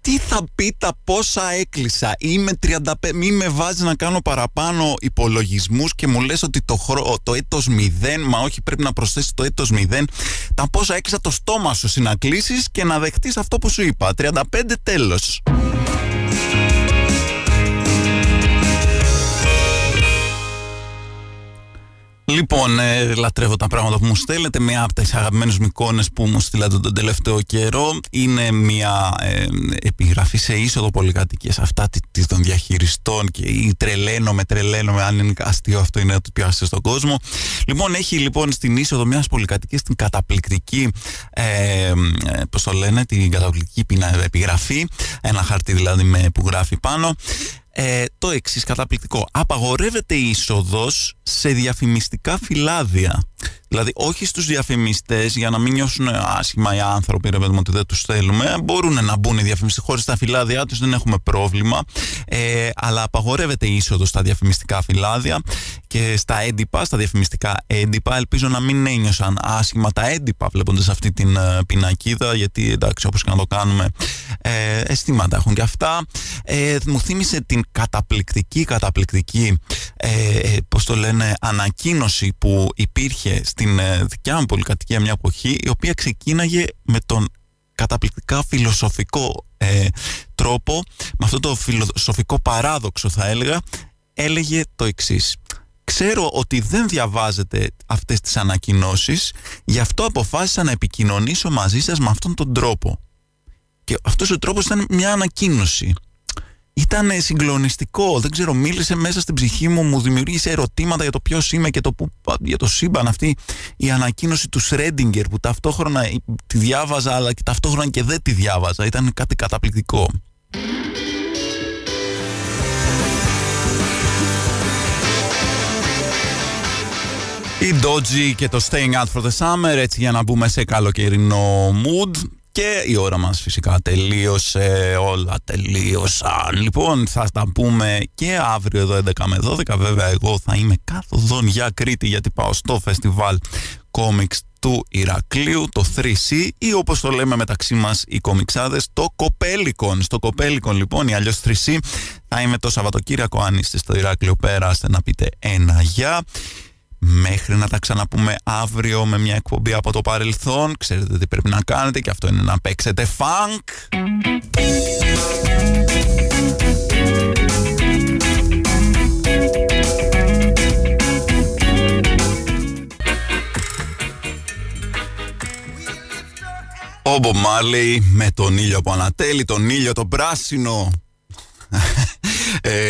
Τι θα πει τα πόσα έκλεισα? Είμαι 35, μη με βάζεις να κάνω παραπάνω υπολογισμούς και μου λες ότι το έτος 0, μα όχι, πρέπει να προσθέσεις το έτος 0. Τα πόσα έκλεισα το στόμα σου συνακλήσεις και να δεχτείς αυτό που σου είπα. 35 τέλος. Λοιπόν, λατρεύω τα πράγματα που μου στέλνετε. Μία από τις αγαπημένες μου εικόνες που μου στείλατε τον τελευταίο καιρό είναι μία επιγραφή σε είσοδο πολυκατοικίας. Αυτά των διαχειριστών και τρελαίνομαι, αν είναι αστείο αυτό, είναι το πιο αστείο στον κόσμο. Λοιπόν, έχει λοιπόν στην είσοδο μιας πολυκατοικίας την καταπληκτική, πώς το λένε, την καταπληκτική επιγραφή. Ένα χαρτί δηλαδή που γράφει πάνω. Το εξής καταπληκτικό. Απαγορεύεται η είσοδος σε διαφημιστικά φυλάδια. Δηλαδή, όχι στους διαφημιστές, για να μην νιώσουν άσχημα οι άνθρωποι, ρε παιδί μου, ότι δεν τους θέλουμε. Μπορούν να μπουν οι διαφημιστές χωρίς τα φυλάδια τους, δεν έχουμε πρόβλημα. Αλλά απαγορεύεται η είσοδος στα διαφημιστικά φυλάδια και στα διαφημιστικά έντυπα. Ελπίζω να μην ένιωσαν άσχημα τα έντυπα βλέποντας αυτή την πινακίδα, γιατί εντάξει, όπως και να το κάνουμε, αισθήματα έχουν και αυτά. Μου θύμισε την καταπληκτική, πώς το λένε, ανακοίνωση που υπήρχε στην δικιά μου πολυκατοικία μια εποχή, η οποία ξεκίναγε με τον καταπληκτικά φιλοσοφικό τρόπο, με αυτό το φιλοσοφικό παράδοξο θα έλεγα, έλεγε το εξής. Ξέρω ότι δεν διαβάζετε αυτές τις ανακοινώσεις, γι' αυτό αποφάσισα να επικοινωνήσω μαζί σας με αυτόν τον τρόπο. Και αυτός ο τρόπος ήταν μια ανακοίνωση. Ήταν συγκλονιστικό, δεν ξέρω, μίλησε μέσα στην ψυχή μου, μου δημιούργησε ερωτήματα για το ποιος είμαι και για το σύμπαν. Αυτή η ανακοίνωση του Σρέντιγκερ που ταυτόχρονα τη διάβαζα αλλά και ταυτόχρονα και δεν τη διάβαζα, ήταν κάτι καταπληκτικό. Η Doji και το Staying Out for the Summer, έτσι για να μπούμε σε καλοκαιρινό mood. Και η ώρα μας φυσικά τελείωσε, όλα τελείωσαν. Λοιπόν, θα τα πούμε και αύριο εδώ 11 με 12. Βέβαια, εγώ θα είμαι καθοδόν για Κρήτη, γιατί πάω στο φεστιβάλ κόμιξ του Ηρακλείου, το 3C, ή όπως το λέμε μεταξύ μας οι κομιξάδες, το Κοπέλικον. Στο Κοπέλικον λοιπόν, ή αλλιώς 3C, θα είμαι το Σαββατοκύριακο. Αν είστε στο Ηράκλειο, πέραστε να πείτε ένα γεια. Μέχρι να τα ξαναπούμε αύριο με μια εκπομπή από το παρελθόν, ξέρετε τι πρέπει να κάνετε και αυτό είναι να παίξετε funk. Ο Μπομπ Μάρλεϊ με τον ήλιο από ανατέλει, τον ήλιο το πράσινο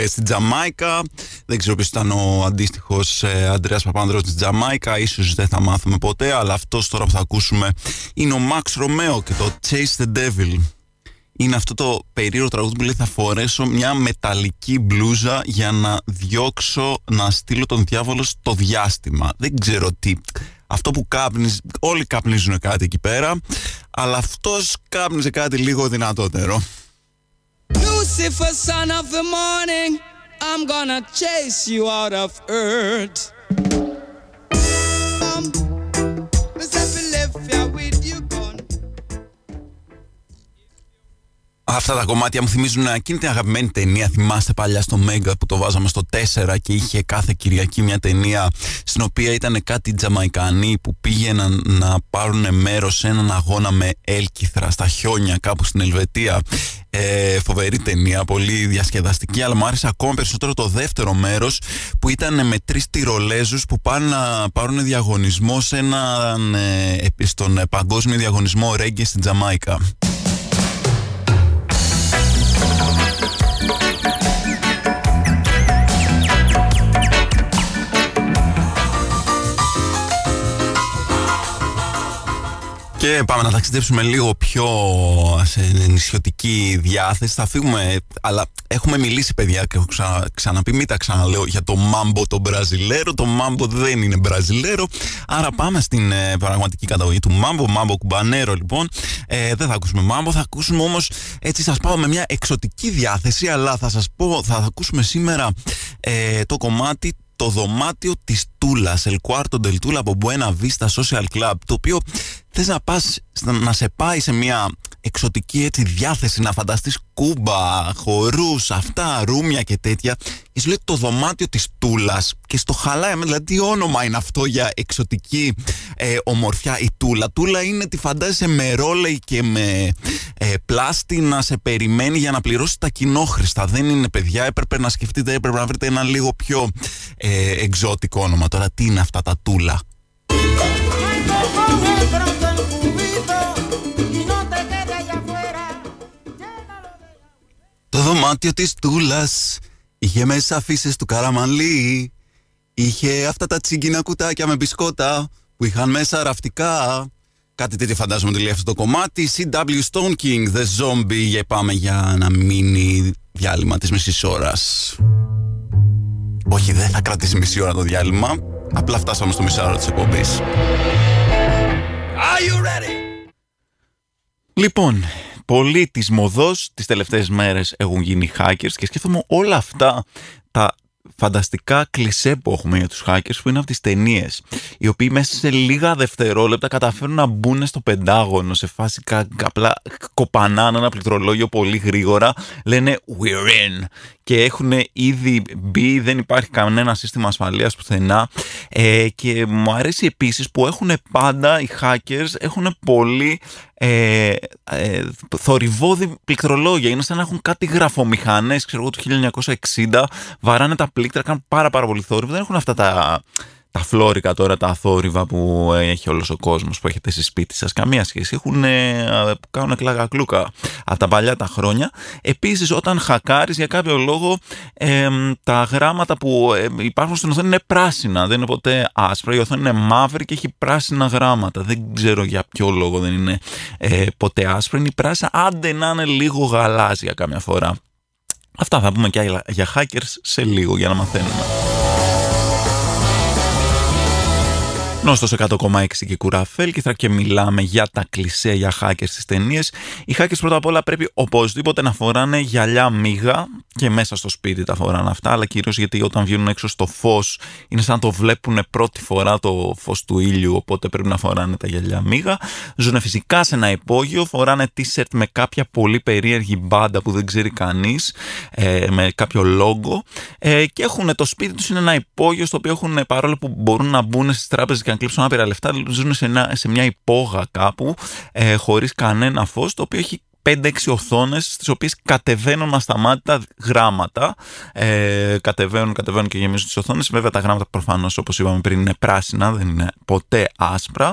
στην Τζαμάικα. Δεν ξέρω ποιος ήταν ο αντίστοιχος Αντρέας Παπανδρέου της Τζαμάικα. Ίσως δεν θα μάθουμε ποτέ, αλλά αυτός τώρα που θα ακούσουμε είναι ο Μάξ Ρωμαίο και το Chase the Devil. Είναι αυτό το περίεργο τραγούδι που λέει θα φορέσω μια μεταλλική μπλούζα για να διώξω, να στείλω τον διάβολο στο διάστημα. Δεν ξέρω τι. Αυτό που κάπνιζε, όλοι καπνίζουν κάτι εκεί πέρα, αλλά αυτός κάπνιζε κάτι λίγο δυνατότερο. Lucifer, son of the morning, I'm gonna chase you out of earth. Αυτά τα κομμάτια μου θυμίζουν εκείνη την αγαπημένη ταινία. Θυμάστε παλιά στο Μέγκα που το βάζαμε στο 4 και είχε κάθε Κυριακή μια ταινία στην οποία ήταν κάτι Τζαμαϊκανοί που πήγαιναν να πάρουν μέρος σε έναν αγώνα με έλκυθρα στα χιόνια κάπου στην Ελβετία. Φοβερή ταινία, πολύ διασκεδαστική, αλλά μου άρεσε ακόμα περισσότερο το δεύτερο μέρος που ήταν με τρεις Τυρολέζους που πάνε να πάρουν διαγωνισμό σε έναν, στον παγκόσμιο διαγωνισμό ρέγγε στην Τζαμάικα. Και πάμε να ταξιδέψουμε λίγο πιο σε νησιωτική διάθεση. Θα φύγουμε, αλλά έχουμε μιλήσει, παιδιά, και έχω ξαναπεί, μην τα ξαναλέω, για το μάμπο το Μπραζιλέρο. Το μάμπο δεν είναι Μπραζιλέρο, άρα πάμε στην πραγματική καταγωγή του μάμπο, μάμπο κουμπανέρο λοιπόν. Δεν θα ακούσουμε μάμπο, θα ακούσουμε όμως, έτσι σας πάω με μια εξωτική διάθεση, αλλά θα σας πω, θα ακούσουμε σήμερα το κομμάτι το δωμάτιο της Τούλας, El Cuarto del Tula από Buena Vista Social Club, το οποίο θες να πας, να σε πάει σε μια εξωτική έτσι διάθεση, να φανταστείς Κούμπα, χορούς, αυτά, ρούμια και τέτοια, και σου λέει το δωμάτιο της Τούλας και στο χαλάει, δηλαδή τι όνομα είναι αυτό για εξωτική ομορφιά η Τούλα. Τούλα είναι τη φαντάζεσαι με ρόλεϊ και με πλάστη να σε περιμένει για να πληρώσει τα κοινόχρηστα. Δεν είναι, παιδιά, έπρεπε να σκεφτείτε, έπρεπε να βρείτε ένα λίγο πιο εξωτικό όνομα. Τώρα τι είναι αυτά τα Τούλα. Το δωμάτιο της Τούλας είχε μέσα αφίσες του Καραμανλή. Είχε αυτά τα τσίγκινα κουτάκια με μπισκότα που είχαν μέσα ραφτικά. Κάτι τέτοιο φαντάζομαι ότι λέει αυτό το κομμάτι. CW Stone King, The Zombie. Και πάμε για ένα μίνι διάλειμμα της μισής ώρας. Όχι, δεν θα κρατήσει μισή ώρα το διάλειμμα. Απλά φτάσαμε στο μισάωρο της εκπομπής. Are you ready? Λοιπόν, πολλοί της μοδός τις τελευταίες μέρες έχουν γίνει hackers και σκέφτομαι όλα αυτά τα φανταστικά κλισέ που έχουμε για τους hackers που είναι από τις ταινίες, οι οποίοι μέσα σε λίγα δευτερόλεπτα καταφέρουν να μπουν στο πεντάγωνο σε φάση απλά κοπανάνε ένα πληκτρολόγιο πολύ γρήγορα, λένε we're in και έχουν ήδη μπει, δεν υπάρχει κανένα σύστημα ασφαλείας πουθενά. Και μου αρέσει επίσης που έχουν πάντα οι hackers, έχουν πολύ θορυβόδη πληκτρολόγια, είναι σαν να έχουν κάτι γραφομηχανές, ξέρω εγώ, του 1960, βαράνε τα πλήκτρα, κάνουν πάρα πολύ θόρυβο, δεν έχουν αυτά τα φλόρικα τώρα, τα θόρυβα που έχει όλος ο κόσμος που έχετε στη σπίτι σας, καμία σχέση, έχουν κάνουν κλακα-κλούκα από τα παλιά τα χρόνια. Επίσης, όταν χακάρεις για κάποιο λόγο τα γράμματα που υπάρχουν στην οθόνη είναι πράσινα, δεν είναι ποτέ άσπρα, η οθόνη είναι μαύρη και έχει πράσινα γράμματα, δεν ξέρω για ποιο λόγο δεν είναι ποτέ άσπρα, είναι η πράσινα, άντε να είναι λίγο γαλάζια καμιά φορά. Αυτά θα πούμε και για hackers σε λίγο για να μαθαίνουμε. Nostos 100,6 και Κουραφέλκυθρα και μιλάμε για τα κλισέ για hackers στις ταινίες. Οι hackers πρώτα απ' όλα πρέπει οπωσδήποτε να φοράνε γυαλιά μύγα και μέσα στο σπίτι τα φοράνε αυτά, αλλά κυρίως γιατί όταν βγαίνουν έξω στο φως είναι σαν να το βλέπουν πρώτη φορά το φως του ήλιου, οπότε πρέπει να φοράνε τα γυαλιά μύγα. Ζουν φυσικά σε ένα υπόγειο, φοράνε t-shirt με κάποια πολύ περίεργη μπάντα που δεν ξέρει κανείς, με κάποιο λόγο, και έχουν το σπίτι τους είναι ένα υπόγειο στο οποίο έχουν, παρόλο που μπορούν να μπουν στις τράπεζες και να κλείψουν άπειρα λεφτά, ζουν σε μια υπόγα κάπου, χωρίς κανένα φως, το οποίο έχει 5-6 οθόνες στις οποίες κατεβαίνουν ασταμάτητα γράμματα. Κατεβαίνουν και γεμίζουν τις οθόνες. Βέβαια τα γράμματα προφανώς, όπως είπαμε πριν, είναι πράσινα, δεν είναι ποτέ άσπρα.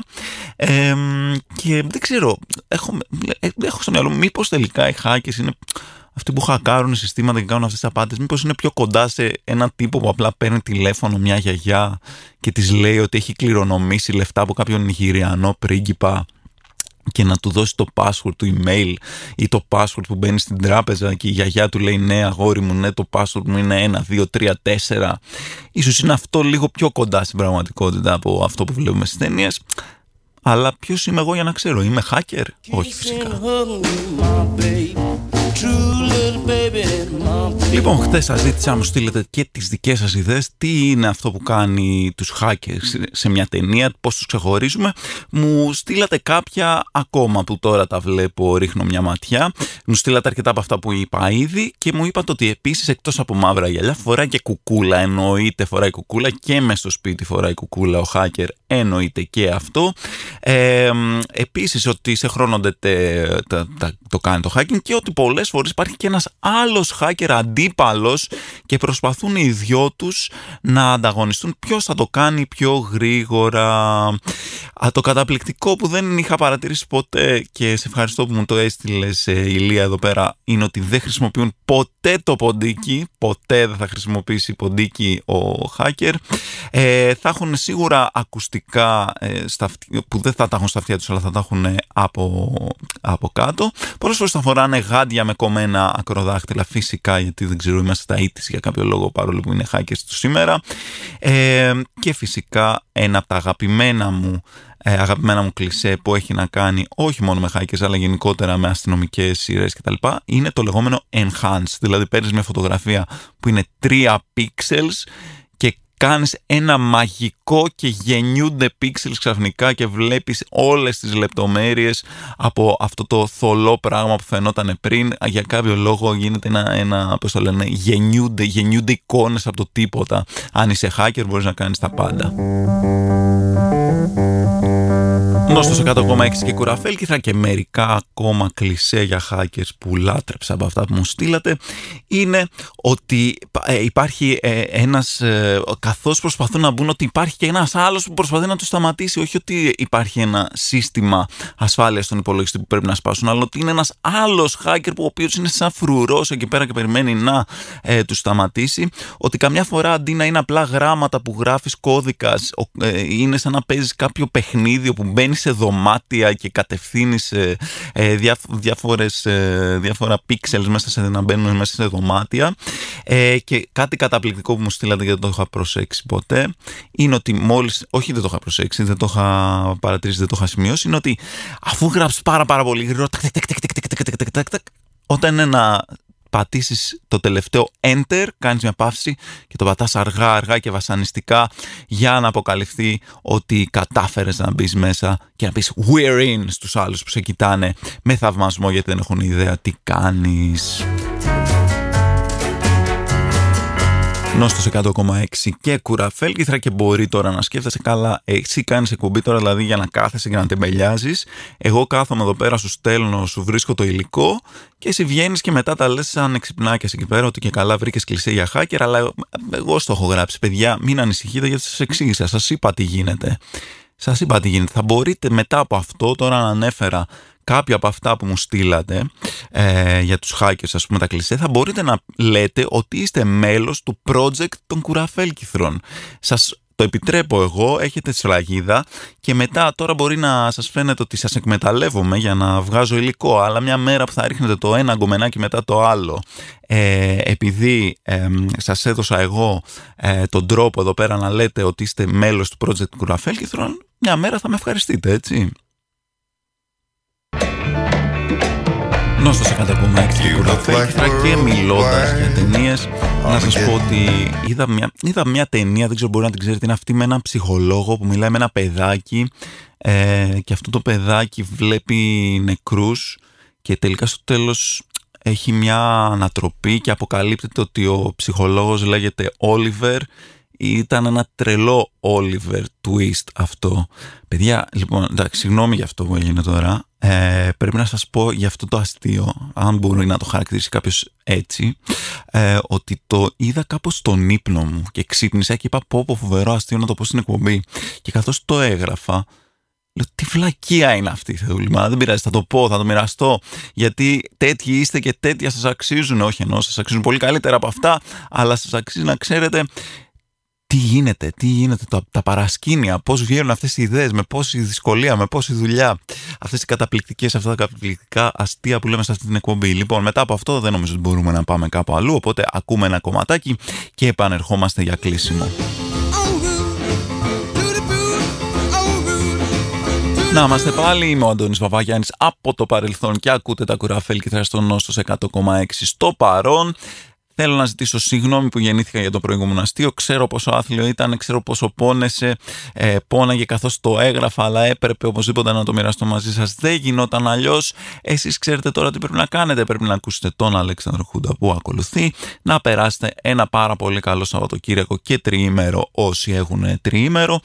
Και δεν ξέρω, έχω στο μυαλό μου μήπως τελικά οι hackers είναι αυτοί που χακάρουν συστήματα και κάνουν αυτές τις απάτες, μήπως είναι πιο κοντά σε έναν τύπο που απλά παίρνει τηλέφωνο μια γιαγιά και της λέει ότι έχει κληρονομήσει λεφτά από κάποιον Νιγηριανό πρίγκιπα και να του δώσει το password του email ή το password που μπαίνει στην τράπεζα και η γιαγιά του λέει ναι αγόρι μου, ναι το password μου είναι 1, 2, 3, 4. Ίσως είναι αυτό λίγο πιο κοντά στην πραγματικότητα από αυτό που βλέπουμε στις ταινίες. Αλλά ποιος είμαι εγώ για να ξέρω, είμαι hacker? Όχι φυσικά. Λοιπόν, χτες σας ζήτησα να μου στείλετε και τις δικές σας ιδέες. Τι είναι αυτό που κάνει τους hackers σε μια ταινία, πώς τους ξεχωρίζουμε. Μου στείλατε κάποια ακόμα που τώρα τα βλέπω, ρίχνω μια ματιά. Μου στείλατε αρκετά από αυτά που είπα ήδη και μου είπατε ότι επίσης εκτός από μαύρα γυαλιά φοράει και κουκούλα. Εννοείται φοράει κουκούλα, και μες στο σπίτι φοράει κουκούλα ο hacker. Εννοείται και αυτό. Επίσης ότι σε χρονοτετέ το κάνει το hacking και ότι πολλές φορές υπάρχει και ένας άλλος hacker αντίπαλος και προσπαθούν οι δυο τους να ανταγωνιστούν ποιος θα το κάνει πιο γρήγορα. Το καταπληκτικό που δεν είχα παρατηρήσει ποτέ και σε ευχαριστώ που μου το έστειλες, Ηλία, εδώ πέρα, είναι ότι δεν χρησιμοποιούν ποτέ το ποντίκι. Ποτέ δεν θα χρησιμοποιήσει ποντίκι ο hacker. Θα έχουν σίγουρα ακουστικά που δεν θα τα έχουν στα αυτιά τους, αλλά θα τα έχουν από κάτω. Πολλές φορές θα φοράνε γάντια με κομμένα ακροδάχτυλα, φυσικά, γιατί δεν ξέρω, είμαστε τα ήτης για κάποιο λόγο, παρόλο που είναι hackers του σήμερα. Και φυσικά ένα από τα αγαπημένα μου κλισέ που έχει να κάνει όχι μόνο με hackers αλλά γενικότερα με αστυνομικές σειρές κτλ. Είναι το λεγόμενο enhance, δηλαδή παίρνεις μια φωτογραφία που είναι 3 pixels και κάνεις ένα μαγικό και γεννιούνται pixels ξαφνικά και βλέπεις όλες τις λεπτομέρειες από αυτό το θολό πράγμα που φαινόταν πριν. Για κάποιο λόγο γίνεται πώς το λένε, γεννιούνται εικόνες από το τίποτα. Αν είσαι hacker μπορείς να κάνεις τα πάντα. Nostos 100,6 και Κουραφέλκυθρα και μερικά ακόμα κλισέ για hackers που λάτρεψα από αυτά που μου στείλατε είναι ότι υπάρχει ένας, καθώς προσπαθούν να μπουν, ότι υπάρχει και ένας άλλος που προσπαθεί να τους σταματήσει. Όχι ότι υπάρχει ένα σύστημα ασφάλειας στον υπολογιστή που πρέπει να σπάσουν, αλλά ότι είναι ένας άλλος hacker που ο οποίος είναι σαν φρουρός εκεί πέρα και περιμένει να τους σταματήσει. Ότι καμιά φορά αντί να είναι απλά γράμματα που γράφεις κώδικας, είναι σαν να παίζεις κάποιο παιχνίδι όπου μπαίνεις σε δωμάτια και κατευθύνεις διάφορα πίξελς μέσα σε, να μπαίνουν μέσα σε δωμάτια. Και κάτι καταπληκτικό που μου στείλατε, γιατί δεν το είχα προσέξει ποτέ, είναι ότι δεν το είχα σημειώσει, είναι ότι αφού γράψεις πάρα πολύ γρήγορα, όταν ένα πατήσεις το τελευταίο enter, κάνεις μια παύση και το πατάς αργά και βασανιστικά για να αποκαλυφθεί ότι κατάφερες να μπεις μέσα και να πεις we're in στους άλλους που σε κοιτάνε με θαυμασμό γιατί δεν έχουν ιδέα τι κάνεις. Νόστος 100,6 και Κουραφέλκυθρα και μπορεί τώρα να σκέφτεσαι, καλά, εσύ κάνεις εκπομπή τώρα δηλαδή για να κάθεσαι και να τεμπελιάζεις. Εγώ κάθομαι εδώ πέρα, σου στέλνω, σου βρίσκω το υλικό και εσύ βγαίνεις και μετά τα λες σαν εξυπνάκιας εκεί πέρα ότι και καλά βρήκες κλισέ για hacker, αλλά εγώ στο έχω γράψει. Παιδιά, μην ανησυχείτε γιατί σας εξήγησα, σας είπα τι γίνεται. Θα μπορείτε μετά από αυτό, τώρα να ανέφερα κάποια από αυτά που μου στείλατε για τους hackers, ας πούμε, τα κλισέ, θα μπορείτε να λέτε ότι είστε μέλος του project των Κουραφέλκυθρων. Σας το επιτρέπω εγώ, έχετε σφραγίδα και μετά τώρα μπορεί να σας φαίνεται ότι σας εκμεταλλεύομαι για να βγάζω υλικό, αλλά μια μέρα που θα ρίχνετε το ένα γκομενάκι μετά το άλλο, επειδή σας έδωσα εγώ τον τρόπο εδώ πέρα να λέτε ότι είστε μέλος του project του Κουραφέλκυθρων, μια μέρα θα με ευχαριστείτε, έτσι. Νόστος 100,6 και Κουραφέλκυθρα και μιλώντας για ταινίες, να σας πω ότι είδα μια ταινία, δεν ξέρω, μπορεί να την ξέρετε, είναι αυτή με έναν ψυχολόγο που μιλάει με ένα παιδάκι και αυτό το παιδάκι βλέπει νεκρούς και τελικά στο τέλος έχει μια ανατροπή και αποκαλύπτεται ότι ο ψυχολόγος λέγεται Όλιβερ, Ήταν ένα τρελό Oliver Twist αυτό. Παιδιά, λοιπόν, εντάξει, συγγνώμη για αυτό που έγινε τώρα. Πρέπει να σας πω για αυτό το αστείο, αν μπορεί να το χαρακτηρίσει κάποιος έτσι, ότι το είδα κάπως στον ύπνο μου και ξύπνησα και είπα πω φοβερό αστείο να το πω στην εκπομπή. Και καθώς το έγραφα, λέω, τι βλακεία είναι αυτή η Θεούλημα. Δεν πειράζει, θα το πω, θα το μοιραστώ. Γιατί τέτοιοι είστε και τέτοια σας αξίζουν. Όχι, ενώ σας αξίζουν πολύ καλύτερα από αυτά, αλλά σας αξίζει να ξέρετε τι γίνεται, τα παρασκήνια, πώς βγαίνουν αυτές οι ιδέες, με πόση δυσκολία, με πόση δουλειά. Αυτές οι καταπληκτικές, αυτά τα καταπληκτικά αστεία που λέμε σε αυτή την εκπομπή. Λοιπόν, μετά από αυτό δεν νομίζω ότι μπορούμε να πάμε κάπου αλλού. Οπότε ακούμε ένα κομματάκι και επανερχόμαστε για κλείσιμο. Να είμαστε πάλι, είμαι ο Αντώνης Βαβαγιάννης από το παρελθόν και ακούτε τα Κουραφέλκυθρα στον Νόστος 100,6 στο παρόν. Θέλω να ζητήσω συγγνώμη που γεννήθηκα για το προηγούμενο αστείο. Ξέρω πόσο άθλιο ήταν, ξέρω πόσο πόνεσε, πόναγε καθώς το έγραφα, αλλά έπρεπε οπωσδήποτε να το μοιραστώ μαζί σας. Δεν γινόταν αλλιώς. Εσείς ξέρετε τώρα τι πρέπει να κάνετε. Πρέπει να ακούσετε τον Αλέξανδρο Χούντα που ακολουθεί. Να περάσετε ένα πάρα πολύ καλό Σαββατοκύριακο και τριήμερο όσοι έχουν τριήμερο.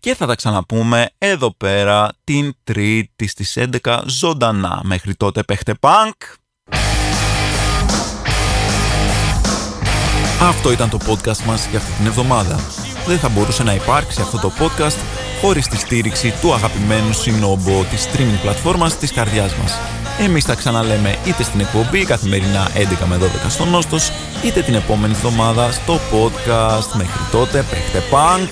Και θα τα ξαναπούμε εδώ πέρα την Τρίτη στις 11 ζωντανά. Μέχρι τότε παίχτε πανκ. Αυτό ήταν το podcast μας για αυτή την εβδομάδα. Δεν θα μπορούσε να υπάρξει αυτό το podcast χωρίς τη στήριξη του αγαπημένου συνόμπο της streaming πλατφόρμας της καρδιάς μας. Εμείς τα ξαναλέμε είτε στην εκπομπή καθημερινά 11 με 12 στον Νόστος, είτε την επόμενη εβδομάδα στο podcast. Μέχρι τότε παίχτε πανκ!